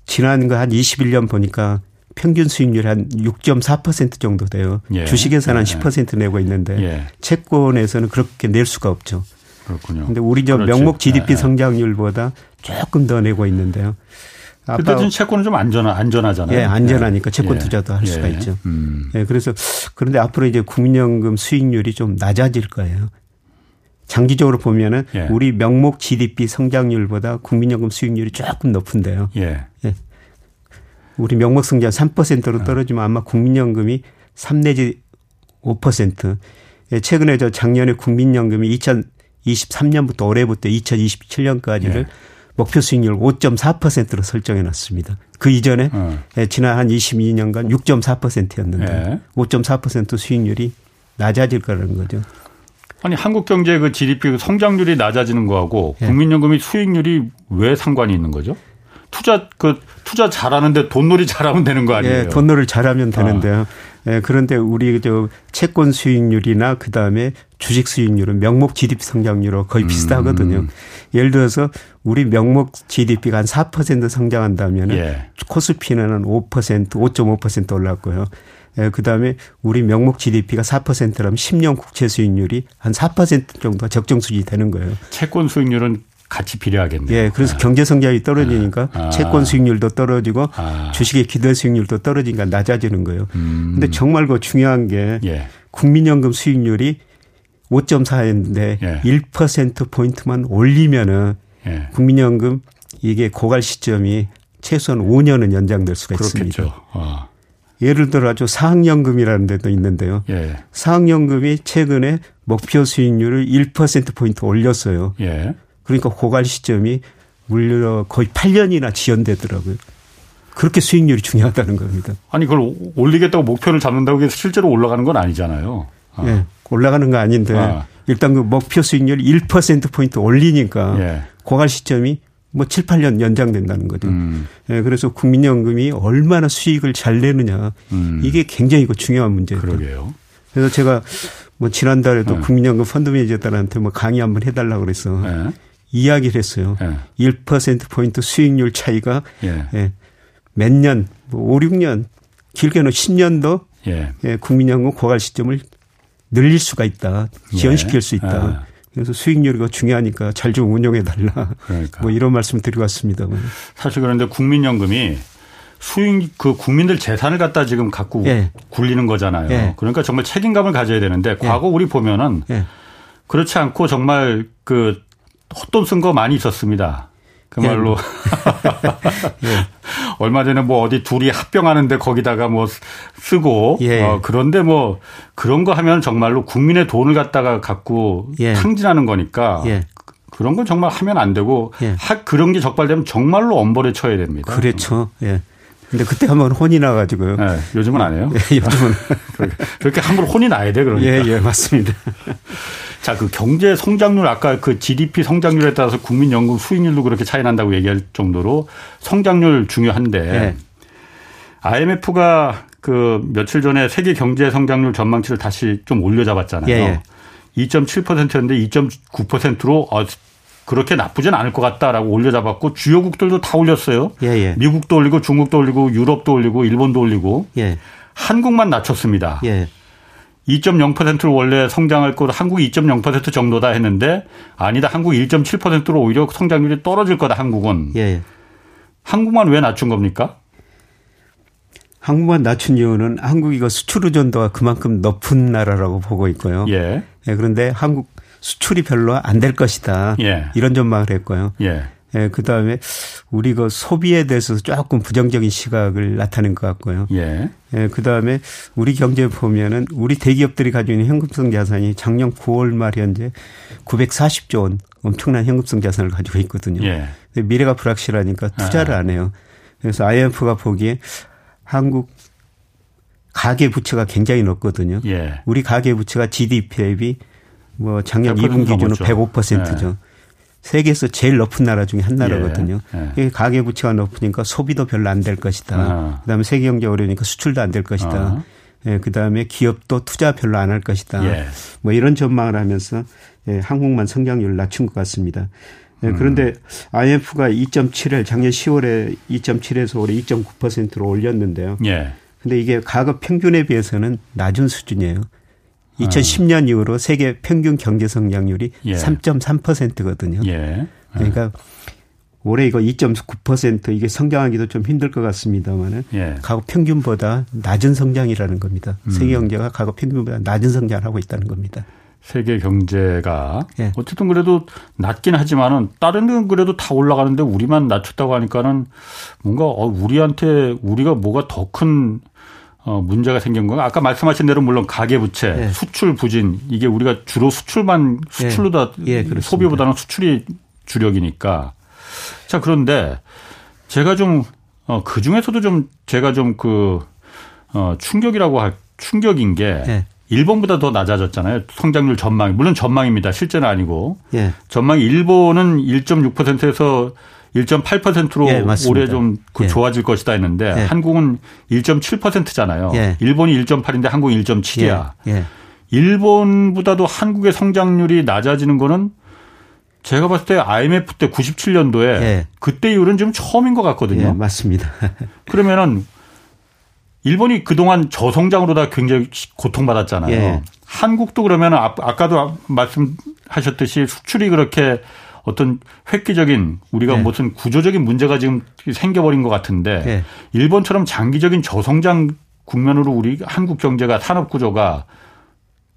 지난 거 한 21년 보니까 평균 수익률이 한 6.4% 정도 돼요. 예. 주식에서는 예. 한 10% 내고 있는데 예. 채권에서는 그렇게 낼 수가 없죠. 그렇군요. 근데 우리 저 명목 GDP 예. 성장률보다 조금 더 내고 있는데요. 그때 좀 채권은 좀 안전하잖아요. 예, 안전하니까 예. 채권 투자도 할 예. 수가 있죠. 예, 그래서 그런데 앞으로 이제 국민연금 수익률이 좀 낮아질 거예요. 장기적으로 보면은 예. 우리 명목 GDP 성장률보다 국민연금 수익률이 조금 높은데요. 예. 예. 우리 명목 성장 3%로 떨어지면 아마 국민연금이 3 내지 5%. 예, 최근에 저 작년에 국민연금이 2023년부터 올해부터 2027년까지를 예. 목표 수익률 5.4%로 설정해 놨습니다. 그 이전에 지난 한 22년간 6.4%였는데 예. 5.4% 수익률이 낮아질 거라는 거죠. 아니 한국 경제의 그 GDP 성장률이 낮아지는 거하고 예. 국민연금이 수익률이 왜 상관이 있는 거죠? 투자 잘하는데 돈놀이 잘하면 되는 거 아니에요? 예, 돈놀이를 잘하면 되는데요. 예, 그런데 우리 저 채권 수익률이나 그다음에 주식 수익률은 명목 GDP 성장률로 거의 비슷하거든요. 예를 들어서 우리 명목 GDP가 한 4% 성장한다면 예. 코스피는 한 5%, 5.5% 올랐고요. 예, 그다음에 우리 명목 GDP가 4%라면 10년 국채 수익률이 한 4% 정도가 적정 수준이 되는 거예요. 채권 수익률은 같이 비례하겠네요. 예, 그래서 경제 성장이 떨어지니까 채권 수익률도 떨어지고 주식의 기대 수익률도 떨어지니까 낮아지는 거예요. 근데 정말 그 중요한 게 예. 국민연금 수익률이 5.4인데 예. 1% 포인트만 올리면은 예. 국민연금 이게 고갈 시점이 최소한 5년은 연장될 수가 그렇겠죠. 있습니다. 예를 들어 아주 사학연금이라는 데도 있는데요. 예. 사학연금이 최근에 목표 수익률을 1% 포인트 올렸어요. 예. 그러니까 고갈 시점이 무려 거의 8년이나 지연되더라고요. 그렇게 수익률이 중요하다는 겁니다. 아니 그걸 올리겠다고 목표를 잡는다고 해서 실제로 올라가는 건 아니잖아요. 예, 올라가는 건 아닌데 일단 그 목표 수익률 1%포인트 올리니까 예. 고갈 시점이 뭐 7, 8년 연장된다는 거죠. 예, 그래서 국민연금이 얼마나 수익을 잘 내느냐 이게 굉장히 중요한 문제예요. 그러게요. 그래서 제가 뭐 지난달에도 국민연금 펀드 매니저들한테 뭐 강의 한번 해달라고 그래서 이야기를 했어요. 1%포인트 수익률 차이가 몇 년, 뭐 5, 6년, 길게는 10년도 국민연금 고갈 시점을 늘릴 수가 있다. 지연시킬 수 있다. 그래서 수익률이 중요하니까 잘 좀 운용해달라. 그러니까. 뭐 이런 말씀 드리고 왔습니다. 사실 그런데 국민연금이 수익 그 국민들 재산을 갖다 지금 갖고 굴리는 거잖아요. 그러니까 정말 책임감을 가져야 되는데 과거 우리 보면은 그렇지 않고 정말 그 헛돈 쓴 거 많이 있었습니다. 그 말로. 예. 얼마 전에 뭐 어디 둘이 합병하는데 거기다가 뭐 쓰고. 예. 그런데 뭐 그런 거 하면 정말로 국민의 돈을 갖고 예. 탕진하는 거니까. 예. 그런 건 정말 하면 안 되고. 예. 그런 게 적발되면 정말로 엄벌에 처해야 됩니다. 그렇죠. 예. 근데 그때 한번 혼이 나가지고요. 네, 요즘은 안 해요. 예, 요즘은. 그렇게 함부로 혼이 나야 돼, 그러니까. 예, 예, 맞습니다. 자, 그 경제 성장률, 아까 그 GDP 성장률에 따라서 국민연금 수익률도 그렇게 차이 난다고 얘기할 정도로 성장률 중요한데. 예. IMF가 그 며칠 전에 세계 경제 성장률 전망치를 다시 좀 올려잡았잖아요. 예. 2.7%였는데 2.9%로 그렇게 나쁘진 않을 것 같다라고 올려잡았고 주요국들도 다 올렸어요. 예, 예. 미국도 올리고 중국도 올리고 유럽도 올리고 일본도 올리고. 예. 한국만 낮췄습니다. 예. 2.0%를 원래 성장할 거로 한국이 2.0% 정도다 했는데 아니다. 한국 1.7%로 오히려 성장률이 떨어질 거다 한국은. 예. 한국만 왜 낮춘 겁니까? 한국만 낮춘 이유는 한국이 수출 의존도가 그만큼 높은 나라라고 보고 있고요. 예. 예, 그런데 한국 수출이 별로 안 될 것이다. 예. 이런 전망을 했고요. 예. 예, 그다음에 우리 소비에 대해서 조금 부정적인 시각을 나타낸 것 같고요. 예. 예, 그다음에 우리 경제 보면은 우리 대기업들이 가지고 있는 현금성 자산이 작년 9월 말 현재 940조 원 엄청난 현금성 자산을 가지고 있거든요. 예. 근데 미래가 불확실하니까 투자를 안 해요. 그래서 IMF가 보기에 한국 가계 부채가 굉장히 높거든요. 예. 우리 가계 부채가 GDP 대비 작년 2분 기준으로 105%죠. 예. 세계에서 제일 높은 나라 중에 한 나라거든요. 예. 예. 가계 부채가 높으니까 소비도 별로 안 될 것이다. 그다음에 세계 경제 어려우니까 수출도 안 될 것이다. 예. 그다음에 기업도 투자 별로 안 할 것이다. 예. 이런 전망을 하면서 예. 한국만 성장률을 낮춘 것 같습니다. 예. 그런데 IMF가 2.7을 작년 10월에 2.7에서 올해 2.9%로 올렸는데요. 예. 근데 이게 가급 평균에 비해서는 낮은 수준이에요. 2010년 이후로 세계 평균 경제 성장률이 예. 3.3%거든요. 예. 그러니까 올해 이거 2.9% 이게 성장하기도 좀 힘들 것 같습니다만은 예. 가급 평균보다 낮은 성장이라는 겁니다. 세계 경제가 가급 평균보다 낮은 성장을 하고 있다는 겁니다. 세계 경제가 예. 어쨌든 그래도 낮긴 하지만은 다른 데는 그래도 다 올라가는데 우리만 낮췄다고 하니까는 뭔가 우리한테 우리가 뭐가 더 큰 문제가 생긴 건 아까 말씀하신 대로 물론 가계부채, 예. 수출 부진 이게 우리가 주로 수출로 다 예. 예, 소비보다는 수출이 주력이니까. 자, 그런데 제가 좀 그중에서도 좀 제가 좀 충격이라고 충격인 게 예. 일본보다 더 낮아졌잖아요. 성장률 전망이. 물론 전망입니다. 실제는 아니고. 예. 전망이 일본은 1.6%에서 1.8%로 예, 올해 좀 예. 좋아질 것이다 했는데 예. 한국은 1.7%잖아요. 예. 일본이 1.8인데 한국은 1.7이야. 예. 예. 일본보다도 한국의 성장률이 낮아지는 거는 제가 봤을 때 IMF 때 97년도에 예. 그때 이후로는 지금 처음인 것 같거든요. 예, 맞습니다. 그러면은 일본이 그동안 저성장으로 다 굉장히 고통받았잖아요. 예. 한국도 그러면 아까도 말씀하셨듯이 수출이 그렇게 어떤 획기적인 우리가 예. 무슨 구조적인 문제가 지금 생겨버린 것 같은데 예. 일본처럼 장기적인 저성장 국면으로 우리 한국 경제가 산업 구조가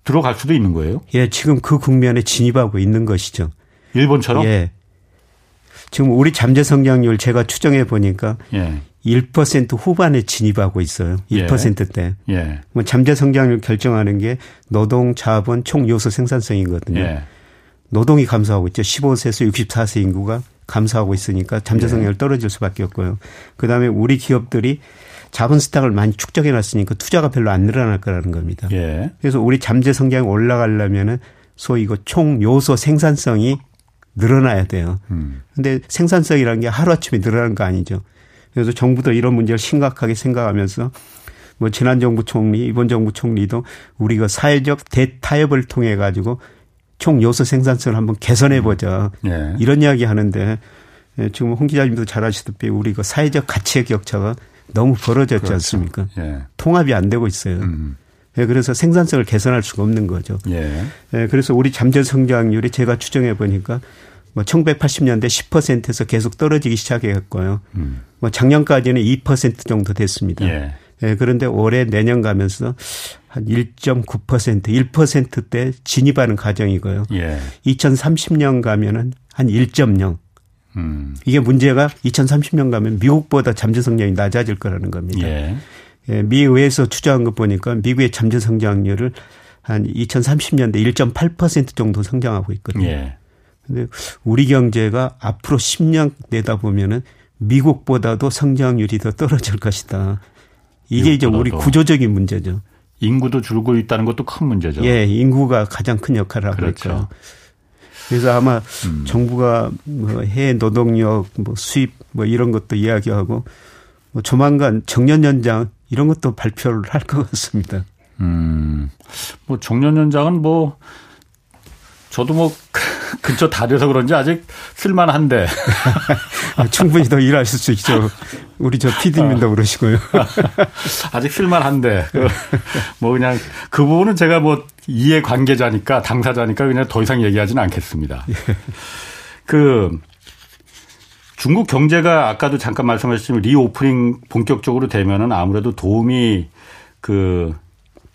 들어갈 수도 있는 거예요? 예, 지금 그 국면에 진입하고 있는 것이죠. 일본처럼? 예. 지금 우리 잠재 성장률 제가 추정해 보니까 예. 1% 후반에 진입하고 있어요. 1%대. 예. 예. 잠재 성장률 결정하는 게 노동, 자본, 총 요소 생산성이거든요. 예. 노동이 감소하고 있죠. 15세에서 64세 인구가 감소하고 있으니까 잠재 성장률 떨어질 수밖에 없고요. 그다음에 우리 기업들이 자본 스탁을 많이 축적해 놨으니까 투자가 별로 안 늘어날 거라는 겁니다. 예. 그래서 우리 잠재 성장이 올라가려면은 소위 이거 총 요소 생산성이 늘어나야 돼요. 그런데 생산성이라는 게 하루아침에 늘어나는 거 아니죠. 그래서 정부도 이런 문제를 심각하게 생각하면서 지난 정부 총리, 이번 정부 총리도 우리가 사회적 대타협을 통해 가지고 총 요소 생산성을 한번 개선해 보자. 예. 이런 이야기 하는데 지금 홍 기자님도 잘 아시다시피 우리 사회적 가치의 격차가 너무 벌어졌지 그렇죠. 않습니까? 예. 통합이 안 되고 있어요. 그래서 생산성을 개선할 수가 없는 거죠. 예. 그래서 우리 잠재 성장률이 제가 추정해 보니까 1980년대 10%에서 계속 떨어지기 시작했고요. 작년까지는 2% 정도 됐습니다. 예. 예, 그런데 올해 내년 가면서 한 1.9%, 1%대 진입하는 과정이고요. 예. 2030년 가면은 한 1.0. 이게 문제가 2030년 가면 미국보다 잠재성장이 낮아질 거라는 겁니다. 예. 예, 미 의회에서 추정한 것 보니까 미국의 잠재성장률을 한 2030년대 1.8% 정도 성장하고 있거든요. 예. 근데 우리 경제가 앞으로 10년 내다보면은 미국보다도 성장률이 더 떨어질 것이다. 이게 이제 우리 구조적인 문제죠. 인구도 줄고 있다는 것도 큰 문제죠. 예, 인구가 가장 큰 역할을 하고 그렇죠. 있죠. 그래서 아마 정부가 뭐 해외 노동력 뭐 수입 뭐 이런 것도 이야기하고 뭐 조만간 정년 연장 이런 것도 발표를 할 것 같습니다. 뭐 정년 연장은 뭐 저도 뭐 근처 다녀서 그런지 아직 쓸만한데. 충분히 더 일하실 수 있죠. 우리 저 PD님도 그러시고요. 아직 쓸만한데. 뭐 그냥 그 부분은 제가 뭐 이해 관계자니까 당사자니까 그냥 더 이상 얘기하지는 않겠습니다. 그 중국 경제가 아까도 잠깐 말씀하셨지만 리오프닝 본격적으로 되면은 아무래도 도움이 그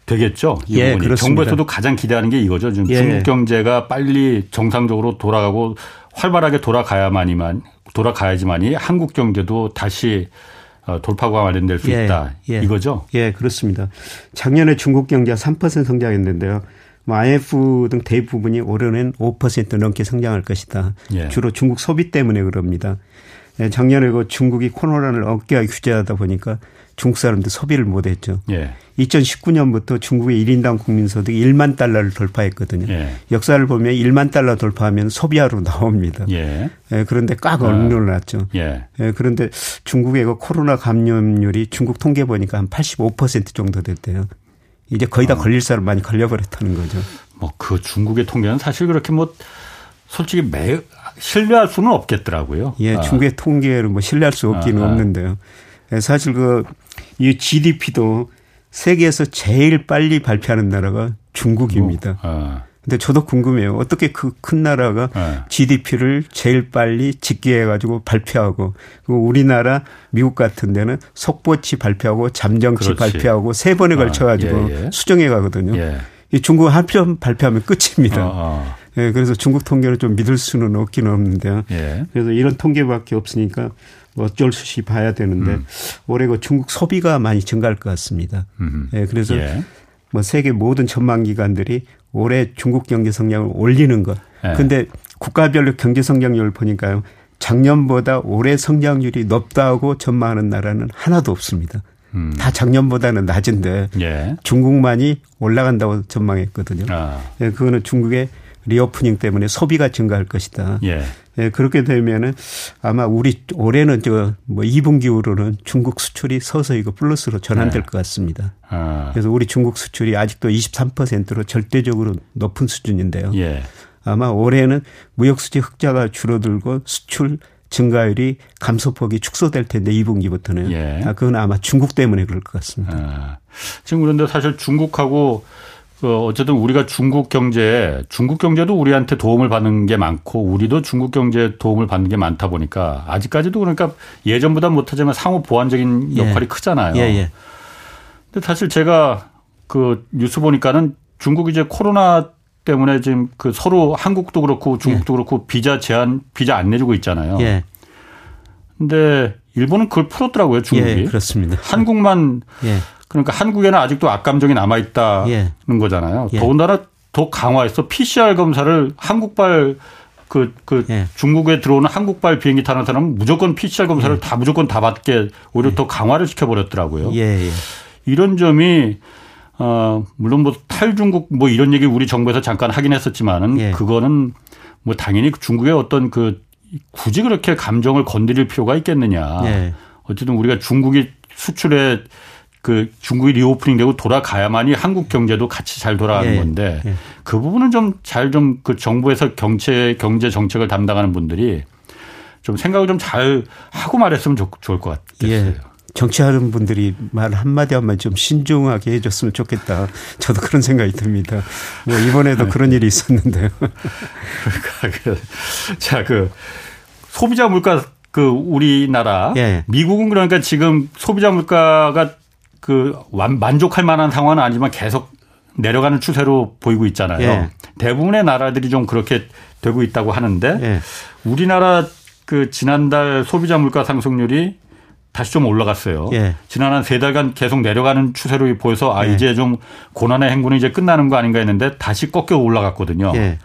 되겠죠. 예, 그렇습니다. 정부에서도 가장 기대하는 게 이거죠. 지금 예. 중국 경제가 빨리 정상적으로 돌아가고 활발하게 돌아가야지만이 한국 경제도 다시 돌파구가 마련될 수 있다. 예. 이거죠. 예, 그렇습니다. 작년에 중국 경제가 3% 성장했는데요. 뭐 IMF 등 대부분이 올해는 5% 넘게 성장할 것이다. 예. 주로 중국 소비 때문에 그럽니다. 작년에 그 중국이 코로나를 엄격하게 규제하다 보니까 중국 사람들 소비를 못했죠. 예. 2019년부터 중국의 1인당 국민소득이 1만 달러를 돌파했거든요. 예. 역사를 보면 1만 달러 돌파하면 소비하러 나옵니다. 예. 예, 그런데 꽉 억눌렀죠. 예. 예, 그런데 중국의 그 코로나 감염률이 중국 통계 보니까 한 85% 정도 됐대요. 이제 거의 다 걸릴 사람 많이 걸려버렸다는 거죠. 뭐 그 중국의 통계는 사실 그렇게 뭐 솔직히 신뢰할 수는 없겠더라고요. 예, 중국의 통계를 뭐 신뢰할 수 없기는 없는데요. 사실 그 이 GDP도 세계에서 제일 빨리 발표하는 나라가 중국입니다. 근데 저도 궁금해요. 어떻게 그 큰 나라가 GDP를 제일 빨리 집계해가지고 발표하고 우리나라 미국 같은 데는 속보치 발표하고 잠정치 그렇지. 발표하고 세 번에 걸쳐가지고 예. 수정해 가거든요. 예. 이 중국 한 편 발표하면 끝입니다. 예, 그래서 중국 통계를 좀 믿을 수는 없기는 없는데요. 예. 그래서 이런 통계밖에 없으니까 어쩔 수 없이 봐야 되는데 올해 그 중국 소비가 많이 증가할 것 같습니다. 예, 그래서 뭐 세계 모든 전망기관들이 올해 중국 경제 성장을 올리는 것. 그런데 국가별로 경제 성장률을 보니까요. 작년보다 올해 성장률이 높다고 전망하는 나라는 하나도 없습니다. 다 작년보다는 낮은데 중국만이 올라간다고 전망했거든요. 예, 그거는 중국의 리오프닝 때문에 소비가 증가할 것이다. 예. 예, 그렇게 되면은 아마 우리 올해는 저 뭐 2분기로는 중국 수출이 서서히 그 플러스로 전환될 것 같습니다. 그래서 우리 중국 수출이 아직도 23%로 절대적으로 높은 수준인데요. 아마 올해는 무역수지 흑자가 줄어들고 수출 증가율이 감소폭이 축소될 텐데 2분기부터는. 그건 아마 중국 때문에 그럴 것 같습니다. 지금 그런데 사실 중국하고 어쨌든 우리가 중국 경제도 우리한테 도움을 받는 게 많고 우리도 중국 경제에 도움을 받는 게 많다 보니까 아직까지도 그러니까 예전보다 못하지만 상호 보완적인 역할이 크잖아요. 근데 사실 제가 그 뉴스 보니까는 중국이 이제 코로나 때문에 지금 그 서로 한국도 그렇고 중국도 그렇고 비자 안 내주고 있잖아요. 근데 일본은 그걸 풀었더라고요, 중국이. 그렇습니다. 한국만 그러니까 한국에는 아직도 악감정이 남아있다는 거잖아요. 더군다나 더 강화해서 PCR 검사를 한국발 중국에 들어오는 한국발 비행기 타는 사람은 무조건 PCR 검사를 다 받게 오히려 더 강화를 시켜버렸더라고요. 이런 점이 물론 뭐 탈중국 뭐 이런 얘기 우리 정부에서 잠깐 하긴 했었지만은 그거는 뭐 당연히 중국의 어떤 그 굳이 그렇게 감정을 건드릴 필요가 있겠느냐. 어쨌든 우리가 중국이 수출에 그 중국이 리오프닝되고 돌아가야만이 한국 경제도 같이 잘 돌아가는 건데 그 부분은 좀 잘 좀 그 정부에서 경제 정책을 담당하는 분들이 좀 생각을 좀 잘 하고 말했으면 좋을 것 같겠어요. 정치하는 분들이 말 한마디 한마디 좀 신중하게 해줬으면 좋겠다. 저도 그런 생각이 듭니다. 뭐 이번에도 그런 일이 있었는데요. 자, 그 소비자 물가 그 우리나라 미국은 그러니까 지금 소비자 물가가 그 만족할 만한 상황은 아니지만 계속 내려가는 추세로 보이고 있잖아요. 대부분의 나라들이 좀 그렇게 되고 있다고 하는데 우리나라 그 지난달 소비자 물가 상승률이 다시 좀 올라갔어요. 예. 지난 한 세 달간 계속 내려가는 추세로 보여서 아, 이제 좀 고난의 행군이 이제 끝나는 거 아닌가 했는데 다시 꺾여 올라갔거든요. 예.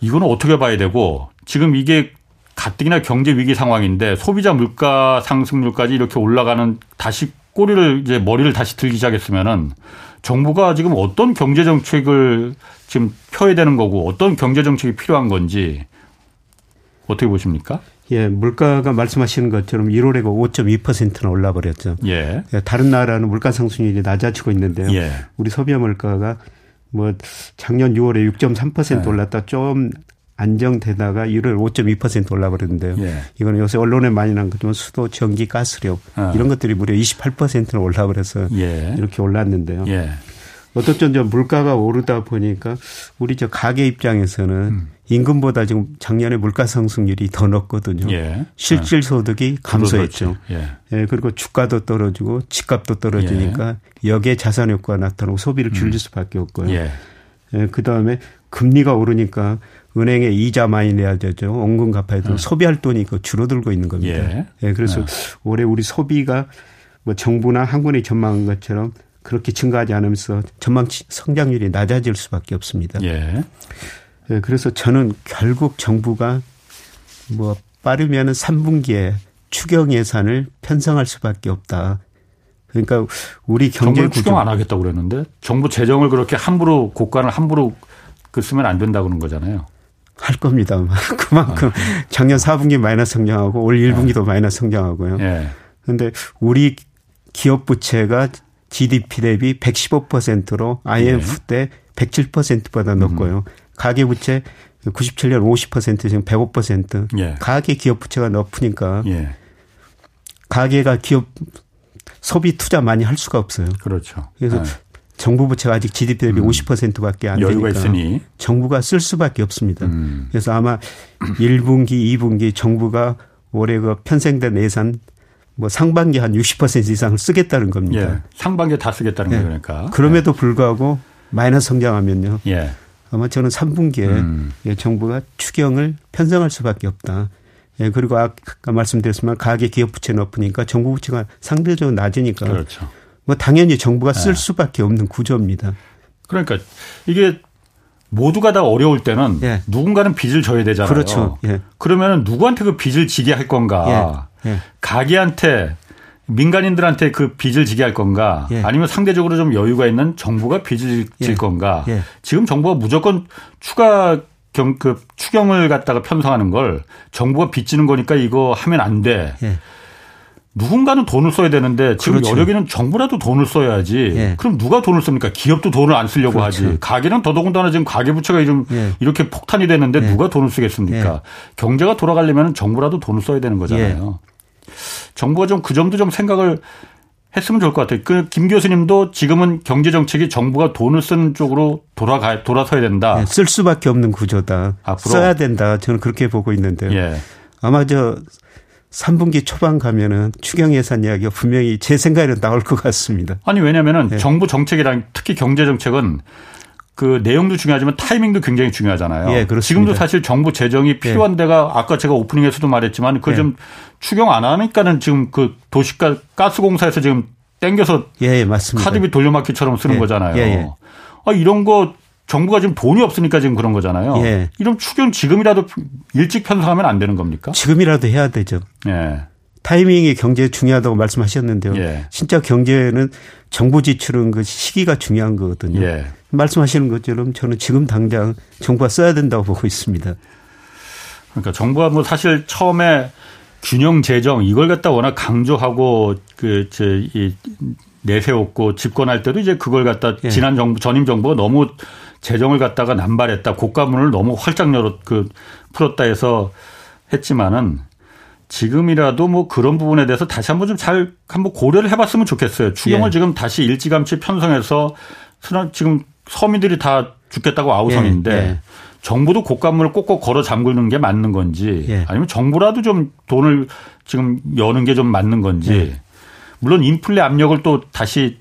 이건 어떻게 봐야 되고, 지금 이게 가뜩이나 경제 위기 상황인데 소비자 물가 상승률까지 이렇게 올라가는, 다시 꼬리를 이제 머리를 다시 들기 시작했으면은 정부가 지금 어떤 경제 정책을 지금 펴야 되는 거고 어떤 경제 정책이 필요한 건지 어떻게 보십니까? 예, 물가가 말씀하시는 것처럼 1월에 5.2%나 올라버렸죠. 예. 다른 나라는 물가 상승률이 낮아지고 있는데요. 예. 우리 소비자 물가가 뭐 작년 6월에 6.3% 예. 올랐다 좀 안정되다가 1월 5.2% 올라버렸는데요. 예. 이건 요새 언론에 많이 난 것처럼 수도, 전기, 가스료 이런 것들이 무려 28%나 올라버려서 예. 이렇게 올랐는데요. 예. 어떻든 좀 물가가 오르다 보니까 우리 저 가계 입장에서는 임금보다 지금 작년에 물가 상승률이 더 높거든요. 예. 실질 소득이 감소했죠. 예. 예. 그리고 주가도 떨어지고 집값도 떨어지니까 예. 여기에 자산 효과가 나타나고 소비를 줄일 수밖에 없고요. 예. 예. 그다음에 금리가 오르니까 은행에 이자 많이 내야 되죠. 원금 갚아야 되고 소비할 돈이 줄어들고 있는 겁니다. 예. 예. 그래서 올해 우리 소비가 뭐 정부나 한국이 전망한 것처럼 그렇게 증가하지 않으면서 전망 성장률이 낮아질 수밖에 없습니다. 예. 예, 그래서 저는 결국 정부가 뭐 빠르면은 3분기에 추경 예산을 편성할 수밖에 없다. 그러니까 우리 경제 구조. 추경 안 하겠다고 그랬는데 정부 재정을 그렇게 함부로 고관을 함부로 그 쓰면 안 된다고 그러는 거잖아요. 할 겁니다. 그만큼 작년 4분기 마이너스 성장하고 올 1분기도 마이너스 성장하고요. 그런데 예. 우리 기업 부채가 GDP 대비 115%로 IMF 때 107%보다 높고요. 가계부채 97년 50% 지금 105%. 예. 가계 기업 부채가 높으니까 예. 가계가 기업 소비 투자 많이 할 수가 없어요. 그렇죠. 그래서 네. 정부 부채가 아직 GDP 대비 50%밖에 안 되니까 있으니. 정부가 쓸 수밖에 없습니다. 그래서 아마 1분기, 2분기 정부가 올해 그 편성된 예산 뭐 상반기 한 60% 이상을 쓰겠다는 겁니다. 예. 상반기에 다 쓰겠다는 거예요. 예. 그러니까. 그럼에도 불구하고 마이너스 성장하면요. 예. 아마 저는 3분기에 예, 정부가 추경을 편성할 수밖에 없다. 예, 그리고 아까 말씀드렸지만 가계 기업 부채 높으니까 정부 부채가 상대적으로 낮으니까. 그렇죠. 뭐 당연히 정부가 쓸 수밖에 없는 구조입니다. 그러니까 이게 모두가 다 어려울 때는 예. 누군가는 빚을 져야 되잖아요. 그렇죠. 예. 그러면 누구한테 그 빚을 지게 할 건가. 예. 예. 가계한테 민간인들한테 그 빚을 지게 할 건가 예. 아니면 상대적으로 좀 여유가 있는 정부가 빚을 질 예. 건가 예. 지금 정부가 무조건 그 추경을 갖다가 편성하는 걸 정부가 빚지는 거니까 이거 하면 안 돼. 예. 누군가는 돈을 써야 되는데 지금 그렇죠. 여력에는 정부라도 돈을 써야지. 예. 그럼 누가 돈을 씁니까? 기업도 돈을 안 쓰려고 그렇죠. 하지. 가계는 더더군다나 지금 가계부채가 예. 이렇게 폭탄이 됐는데 예. 누가 돈을 쓰겠습니까? 예. 경제가 돌아가려면 정부라도 돈을 써야 되는 거잖아요. 예. 정부가 좀 그 정도 좀 생각을 했으면 좋을 것 같아요. 그 김 교수님도 지금은 경제정책이 정부가 돈을 쓰는 쪽으로 돌아서야 된다. 예. 쓸 수밖에 없는 구조다. 앞으로. 써야 된다. 저는 그렇게 보고 있는데요. 예. 아마 3분기 초반 가면은 추경 예산 이야기가 분명히 제 생각에는 나올 것 같습니다. 아니, 왜냐면은 네. 정부 정책이랑 특히 경제 정책은 그 내용도 중요하지만 타이밍도 굉장히 중요하잖아요. 예, 그렇습니다. 지금도 사실 정부 재정이 필요한 예. 데가 아까 제가 오프닝에서도 말했지만 그걸 예. 좀 추경 안 하니까는 지금 그 도시가 가스공사에서 지금 땡겨서 예, 맞습니다. 카드비 돌려막기처럼 쓰는 예. 거잖아요. 예, 예. 아, 이런 거 정부가 지금 돈이 없으니까 지금 그런 거잖아요. 예. 이런 추경 지금이라도 일찍 편성하면 안 되는 겁니까? 지금이라도 해야 되죠. 예. 타이밍이 경제에 중요하다고 말씀하셨는데요. 예. 진짜 경제는 정부 지출은 그 시기가 중요한 거거든요. 예. 말씀하시는 것처럼 저는 지금 당장 정부가 써야 된다고 보고 있습니다. 그러니까 정부가 뭐 사실 처음에 균형 재정 이걸 갖다 워낙 강조하고 내세웠고 집권할 때도 이제 그걸 갖다 예. 지난 정부 전임 정부가 너무 재정을 갖다가 남발했다. 고가문을 너무 활짝 풀었다 해서 했지만은 지금이라도 뭐 그런 부분에 대해서 다시 한번 좀 잘 한번 고려를 해봤으면 좋겠어요. 추경을 예. 지금 다시 일찌감치 편성해서 지금 서민들이 다 죽겠다고 아우성인데 예. 예. 정부도 고가문을 꼭꼭 걸어 잠그는 게 맞는 건지 예. 아니면 정부라도 좀 돈을 지금 여는 게 좀 맞는 건지 예. 물론 인플레 압력을 또 다시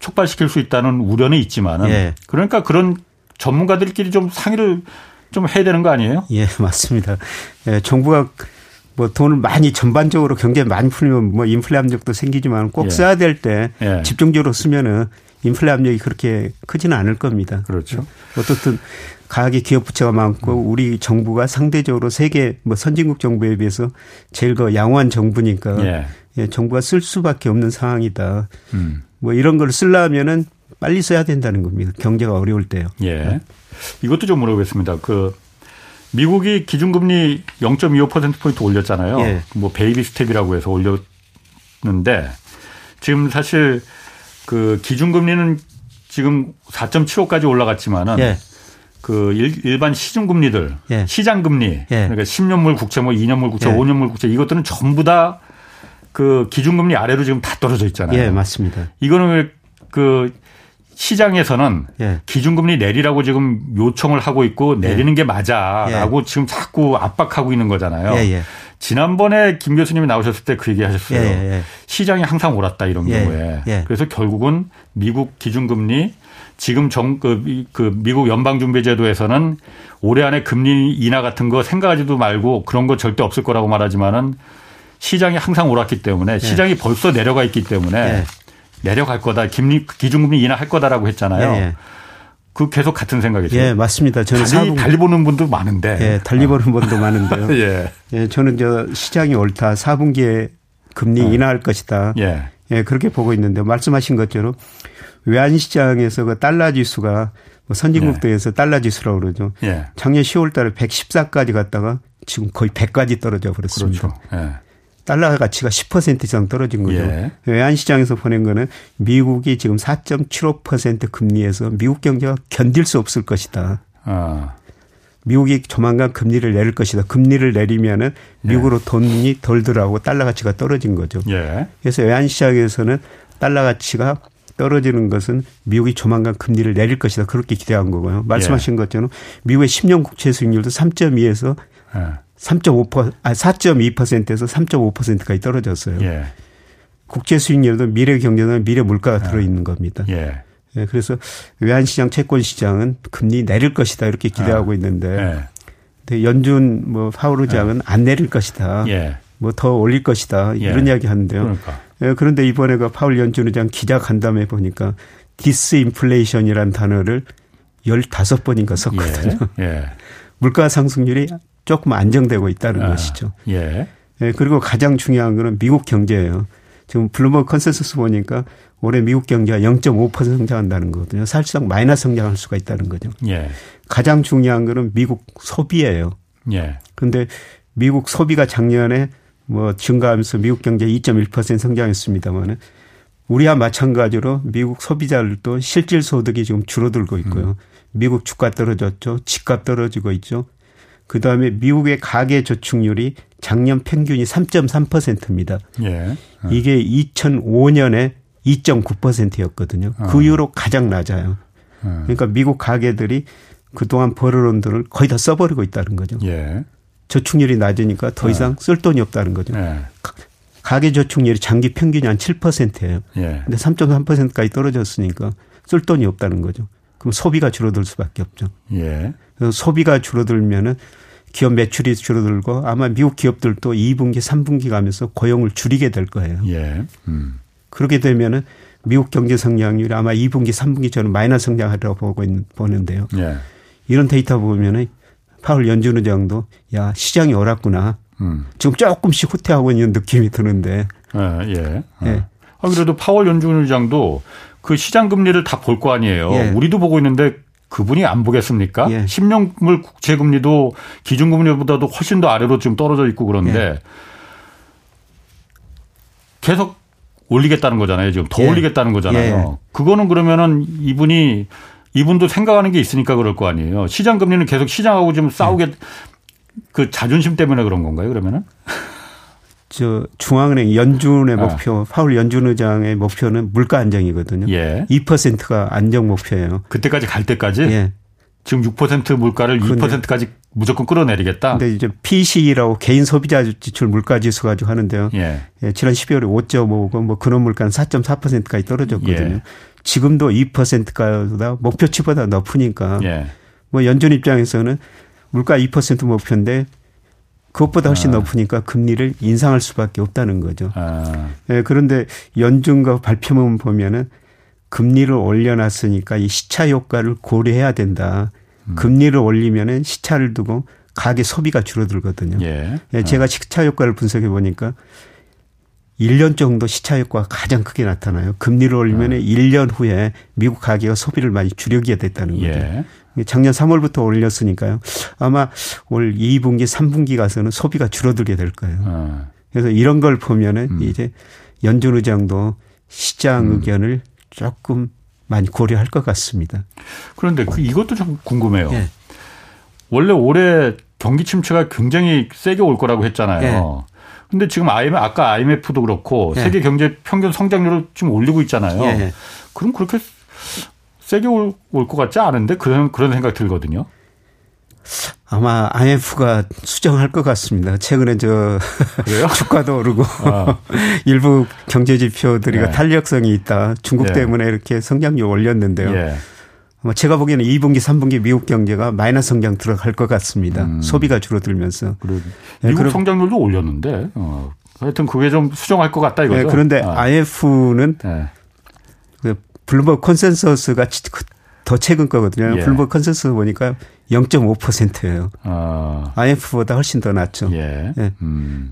촉발시킬 수 있다는 우려는 있지만은 예. 그러니까 그런 전문가들끼리 좀 상의를 좀 해야 되는 거 아니에요? 예, 맞습니다. 예, 정부가 뭐 돈을 많이 전반적으로 경제에 많이 풀면 뭐 인플레 압력도 생기지만 꼭 써야 될 때 집중적으로 쓰면은 인플레 압력이 그렇게 크지는 않을 겁니다. 그렇죠. 어떻든 가계 기업 부채가 많고 우리 정부가 상대적으로 세계 뭐 선진국 정부에 비해서 제일 그 양호한 정부니까 예, 정부가 쓸 수밖에 없는 상황이다. 뭐 이런 걸 쓰려면은 빨리 써야 된다는 겁니다. 경제가 어려울 때요. 예. 이것도 좀 물어보겠습니다. 그 미국이 기준금리 0.25%포인트 올렸잖아요. 예. 뭐 베이비 스텝이라고 해서 올렸는데 지금 사실 그 기준금리는 지금 4.75까지 올라갔지만은 그 일반 시중금리들 시장금리 그러니까 10년물 국채 뭐 2년물 국채 5년물 국채 이것들은 전부 다 그 기준금리 아래로 지금 다 떨어져 있잖아요. 예, 맞습니다. 이거는 그 시장에서는 기준금리 내리라고 지금 요청을 하고 있고 내리는 게 맞아라고 지금 자꾸 압박하고 있는 거잖아요. 지난번에 김 교수님이 나오셨을 때 그 얘기하셨어요. 시장이 항상 옳았다 이런 경우에. 그래서 결국은 미국 기준금리 지금 그 미국 연방준비제도에서는 올해 안에 금리 인하 같은 거 생각하지도 말고 그런 거 절대 없을 거라고 말하지만은 시장이 항상 옳았기 때문에 시장이 벌써 내려가 있기 때문에 내려갈 거다. 기준금리 인하할 거다라고 했잖아요. 그 계속 같은 생각이죠. 예, 맞습니다. 저는 달리 보는 분도 많은데. 예, 달리 보는 분도 많은데요. 예, 저는 저 시장이 옳다. 4분기에 금리 인하할 것이다. 예, 그렇게 보고 있는데 말씀하신 것처럼 외환시장에서 그 달러 지수가 뭐 선진국들에서 달러 지수라고 그러죠. 작년 10월 달에 114까지 갔다가 지금 거의 100까지 떨어져 버렸습니다. 그렇죠. 달러 가치가 10% 이상 떨어진 거죠. 외환시장에서 보낸 거는 미국이 지금 4.75% 금리에서 미국 경제가 견딜 수 없을 것이다. 미국이 조만간 금리를 내릴 것이다. 금리를 내리면은 미국으로 돈이 덜 들어가고 달러 가치가 떨어진 거죠. 그래서 외환시장에서는 달러 가치가 떨어지는 것은 미국이 조만간 금리를 내릴 것이다. 그렇게 기대한 거고요. 말씀하신 것처럼 미국의 10년 국채 수익률도 3.2에서 4.2%에서 3.5%까지 떨어졌어요. 국제 수익률도 미래 경제는 미래 물가가 들어있는 겁니다. 그래서 외환시장, 채권시장은 금리 내릴 것이다 이렇게 기대하고 있는데 연준 뭐 파월 의장은 안 내릴 것이다. 뭐 더 올릴 것이다 이런 이야기 하는데요. 그런데 이번에 그 파월 연준 의장 기자 간담회 보니까 디스인플레이션이라는 단어를 15번인가 썼거든요. 물가 상승률이 조금 안정되고 있다는 것이죠. 그리고 가장 중요한 건 미국 경제예요. 지금 블룸버그 컨센서스 보니까 올해 미국 경제가 0.5% 성장한다는 거거든요. 사실상 마이너스 성장할 수가 있다는 거죠. 가장 중요한 건 미국 소비예요. 그런데 미국 소비가 작년에 뭐 증가하면서 미국 경제 2.1% 성장했습니다만은 우리와 마찬가지로 미국 소비자들도 실질 소득이 지금 줄어들고 있고요. 미국 주가 떨어졌죠. 집값 떨어지고 있죠. 그다음에 미국의 가계저축률이 작년 평균이 3.3%입니다. 이게 2005년에 2.9%였거든요. 그 이후로 가장 낮아요. 그러니까 미국 가계들이 그동안 벌어놓은 돈을 거의 다 써버리고 있다는 거죠. 저축률이 낮으니까 더 이상 쓸 돈이 없다는 거죠. 가계저축률이 장기 평균이 한 7%예요. 근데 3.3%까지 떨어졌으니까 쓸 돈이 없다는 거죠. 그럼 소비가 줄어들 수밖에 없죠. 그래서 소비가 줄어들면은 기업 매출이 줄어들고 아마 미국 기업들도 2분기, 3분기 가면서 고용을 줄이게 될 거예요. 그렇게 되면은 미국 경제 성장률이 아마 2분기, 3분기 저는 마이너스 성장하리라고 보는데요. 이런 데이터 보면은 파월 연준 의장도 야 시장이 옳았구나. 지금 조금씩 후퇴하고 있는 느낌이 드는데. 그래도 파월 연준 의장도 그 시장 금리를 다 볼 거 아니에요. 우리도 보고 있는데 그분이 안 보겠습니까? 10년물 국채 금리도 기준 금리보다도 훨씬 더 아래로 지금 떨어져 있고 그런데 계속 올리겠다는 거잖아요. 지금 더 올리겠다는 거잖아요. 그거는 그러면은 이분도 생각하는 게 있으니까 그럴 거 아니에요. 시장 금리는 계속 시장하고 좀 싸우게 그 자존심 때문에 그런 건가요? 그러면은? 저 중앙은행 연준의 목표, 파월 연준 의장의 목표는 물가 안정이거든요. 2%가 안정 목표예요. 그때까지 갈 때까지? 지금 6% 물가를 2%까지 무조건 끌어내리겠다? 근데 이제 PCE라고 개인 소비자 지출 물가 지수 가지고 하는데요. 지난 12월에 5.5고 뭐 근원 물가는 4.4%까지 떨어졌거든요. 지금도 2%보다 목표치보다 높으니까 뭐 연준 입장에서는 물가 2% 목표인데 그것보다 훨씬 높으니까 금리를 인상할 수밖에 없다는 거죠. 네, 그런데 연준과 발표문 보면은 금리를 올려놨으니까 이 시차 효과를 고려해야 된다. 금리를 올리면은 시차를 두고 가계 소비가 줄어들거든요. 예. 네, 제가 시차 효과를 분석해 보니까 1년 정도 시차 효과가 가장 크게 나타나요. 금리를 올리면 1년 후에 미국 가계가 소비를 많이 줄여야 됐다는 거죠. 예. 작년 3월부터 올렸으니까요. 아마 올 2분기, 3분기 가서는 소비가 줄어들게 될 거예요. 그래서 이런 걸 보면은 이제 연준 의장도 시장 의견을 조금 많이 고려할 것 같습니다. 그런데 이것도 좀 궁금해요. 예. 원래 올해 경기 침체가 굉장히 세게 올 거라고 했잖아요. 예. 근데 지금 아까 IMF도 그렇고 예. 세계 경제 평균 성장률을 지금 올리고 있잖아요. 예. 그럼 그렇게 세게 올 것 같지 않은데 그런 생각 들거든요. 아마 IMF가 수정할 것 같습니다. 최근에 주가도 오르고 일부 경제 지표들이 예. 탄력성이 있다. 중국 예. 때문에 이렇게 성장률 올렸는데요. 예. 아마 제가 보기에는 2분기, 3분기 미국 경제가 마이너스 성장 들어갈 것 같습니다. 소비가 줄어들면서. 미국 성장률도 올렸는데 하여튼 그게 좀 수정할 것 같다 이거죠. 네, 그런데 IMF는 블룸버그 컨센서스가 더 최근 거거든요. 예. 블룸버그 컨센서스 보니까 0.5%예요. IMF보다 훨씬 더 낮죠. 예. 예.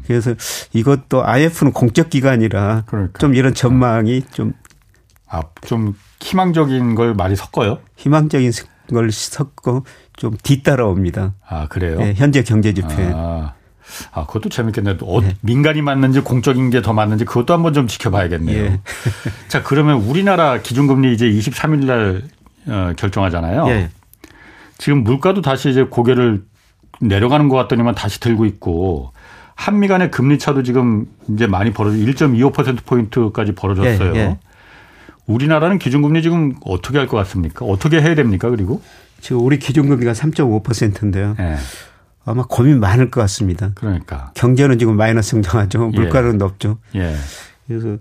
그래서 이것도 IMF는 공적 기관이라 그러니까. 좀 이런 전망이 좀 희망적인 걸 많이 섞어요? 희망적인 걸 섞고 좀 뒤따라옵니다. 아, 그래요? 네, 현재 경제 지표에. 그것도 재밌겠네요. 네. 민간이 맞는지 공적인 게 더 맞는지 그것도 한번 좀 지켜봐야겠네요. 예. 자, 그러면 우리나라 기준금리 이제 23일 날 결정하잖아요. 예. 지금 물가도 다시 이제 고개를 내려가는 것 같더니만 다시 들고 있고 한미 간의 금리 차도 지금 이제 많이 벌어져 1.25%포인트까지 벌어졌어요. 예. 예. 우리나라는 기준금리 지금 어떻게 할 것 같습니까? 어떻게 해야 됩니까? 그리고 지금 우리 기준금리가 3.5%인데요. 네. 아마 고민 많을 것 같습니다. 그러니까 경제는 지금 마이너스 성장하죠. 물가는 예. 높죠. 예. 그래서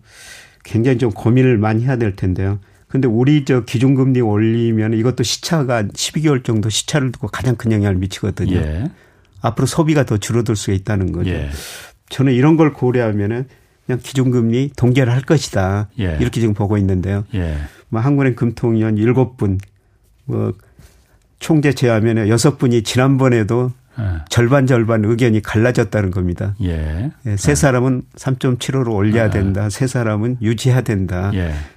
굉장히 좀 고민을 많이 해야 될 텐데요. 그런데 우리 기준금리 올리면 이것도 시차가 12개월 정도 시차를 두고 가장 큰 영향을 미치거든요. 예. 앞으로 소비가 더 줄어들 수 있다는 거죠. 예. 저는 이런 걸 고려하면은. 그냥 기준금리 동결을 할 것이다. 예. 이렇게 지금 보고 있는데요. 예. 한국은행 금통위원 7분, 총재 제외하면 6분이 지난번에도 절반 의견이 갈라졌다는 겁니다. 예. 예. 세 사람은 3.75로 올려야 된다. 세 사람은 유지해야 된다.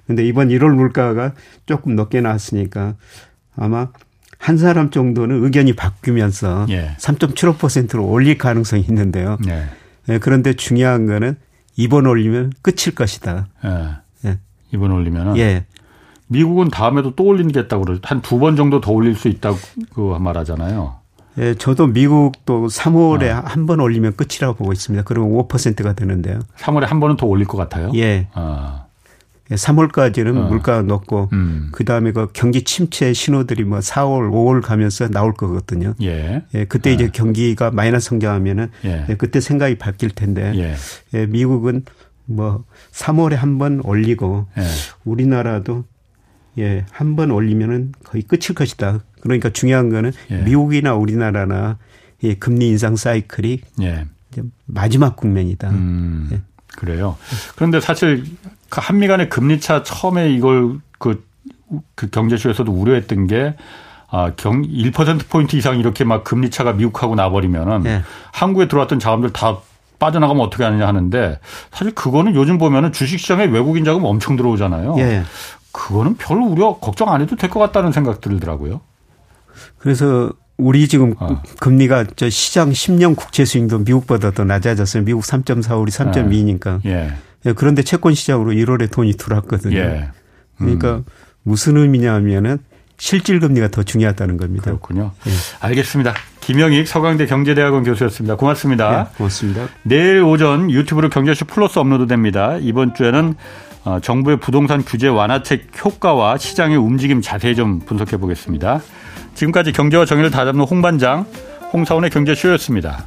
그런데 이번 1월 물가가 조금 높게 나왔으니까 아마 한 사람 정도는 의견이 바뀌면서 3.75%로 올릴 가능성이 있는데요. 예, 그런데 중요한 거는 2번 올리면 끝일 것이다. 예. 예. 2번 올리면. 예. 미국은 다음에도 또 올리겠다고 그러죠. 한 2번 정도 더 올릴 수 있다고 말하잖아요. 예. 저도 미국도 3월에 한 번 올리면 끝이라고 보고 있습니다. 그러면 5%가 되는데요. 3월에 한 번은 더 올릴 것 같아요? 예. 3월까지는 물가가 높고 그다음에 경기 침체 신호들이 4월, 5월 가면서 나올 거거든요. 예. 예, 그때 이제 경기가 마이너스 성장하면은 예. 그때 생각이 바뀔 텐데 예. 예, 미국은 3월에 한 번 올리고 예. 우리나라도 한 번 올리면은 거의 끝일 것이다. 그러니까 중요한 거는 미국이나 우리나라나 금리 인상 사이클이 마지막 국면이다. 예. 그래요. 그런데 사실 한미 간의 금리차 처음에 이걸 그 경제쇼에서도 우려했던 게 1%포인트 이상 이렇게 막 금리차가 미국하고 나버리면은 한국에 들어왔던 자금들 다 빠져나가면 어떻게 하느냐 하는데 사실 그거는 요즘 보면은 주식시장에 외국인 자금 엄청 들어오잖아요. 예. 그거는 별 걱정 안 해도 될 것 같다는 생각 들더라고요. 그래서 우리 지금 금리가 시장 10년 국채 수익도 미국보다 더 낮아졌어요. 미국 3.4, 우리 3.2니까. 예. 그런데 채권 시장으로 1월에 돈이 들어왔거든요. 예. 그러니까 무슨 의미냐 하면은 실질 금리가 더 중요하다는 겁니다. 그렇군요. 예. 알겠습니다. 김영익 서강대 경제대학원 교수였습니다. 고맙습니다. 예, 고맙습니다. 내일 오전 유튜브로 경제쇼 플러스 업로드됩니다. 이번 주에는 정부의 부동산 규제 완화책 효과와 시장의 움직임 자세히 좀 분석해 보겠습니다. 지금까지 경제와 정의를 다잡는 홍반장, 홍사원의 경제쇼였습니다.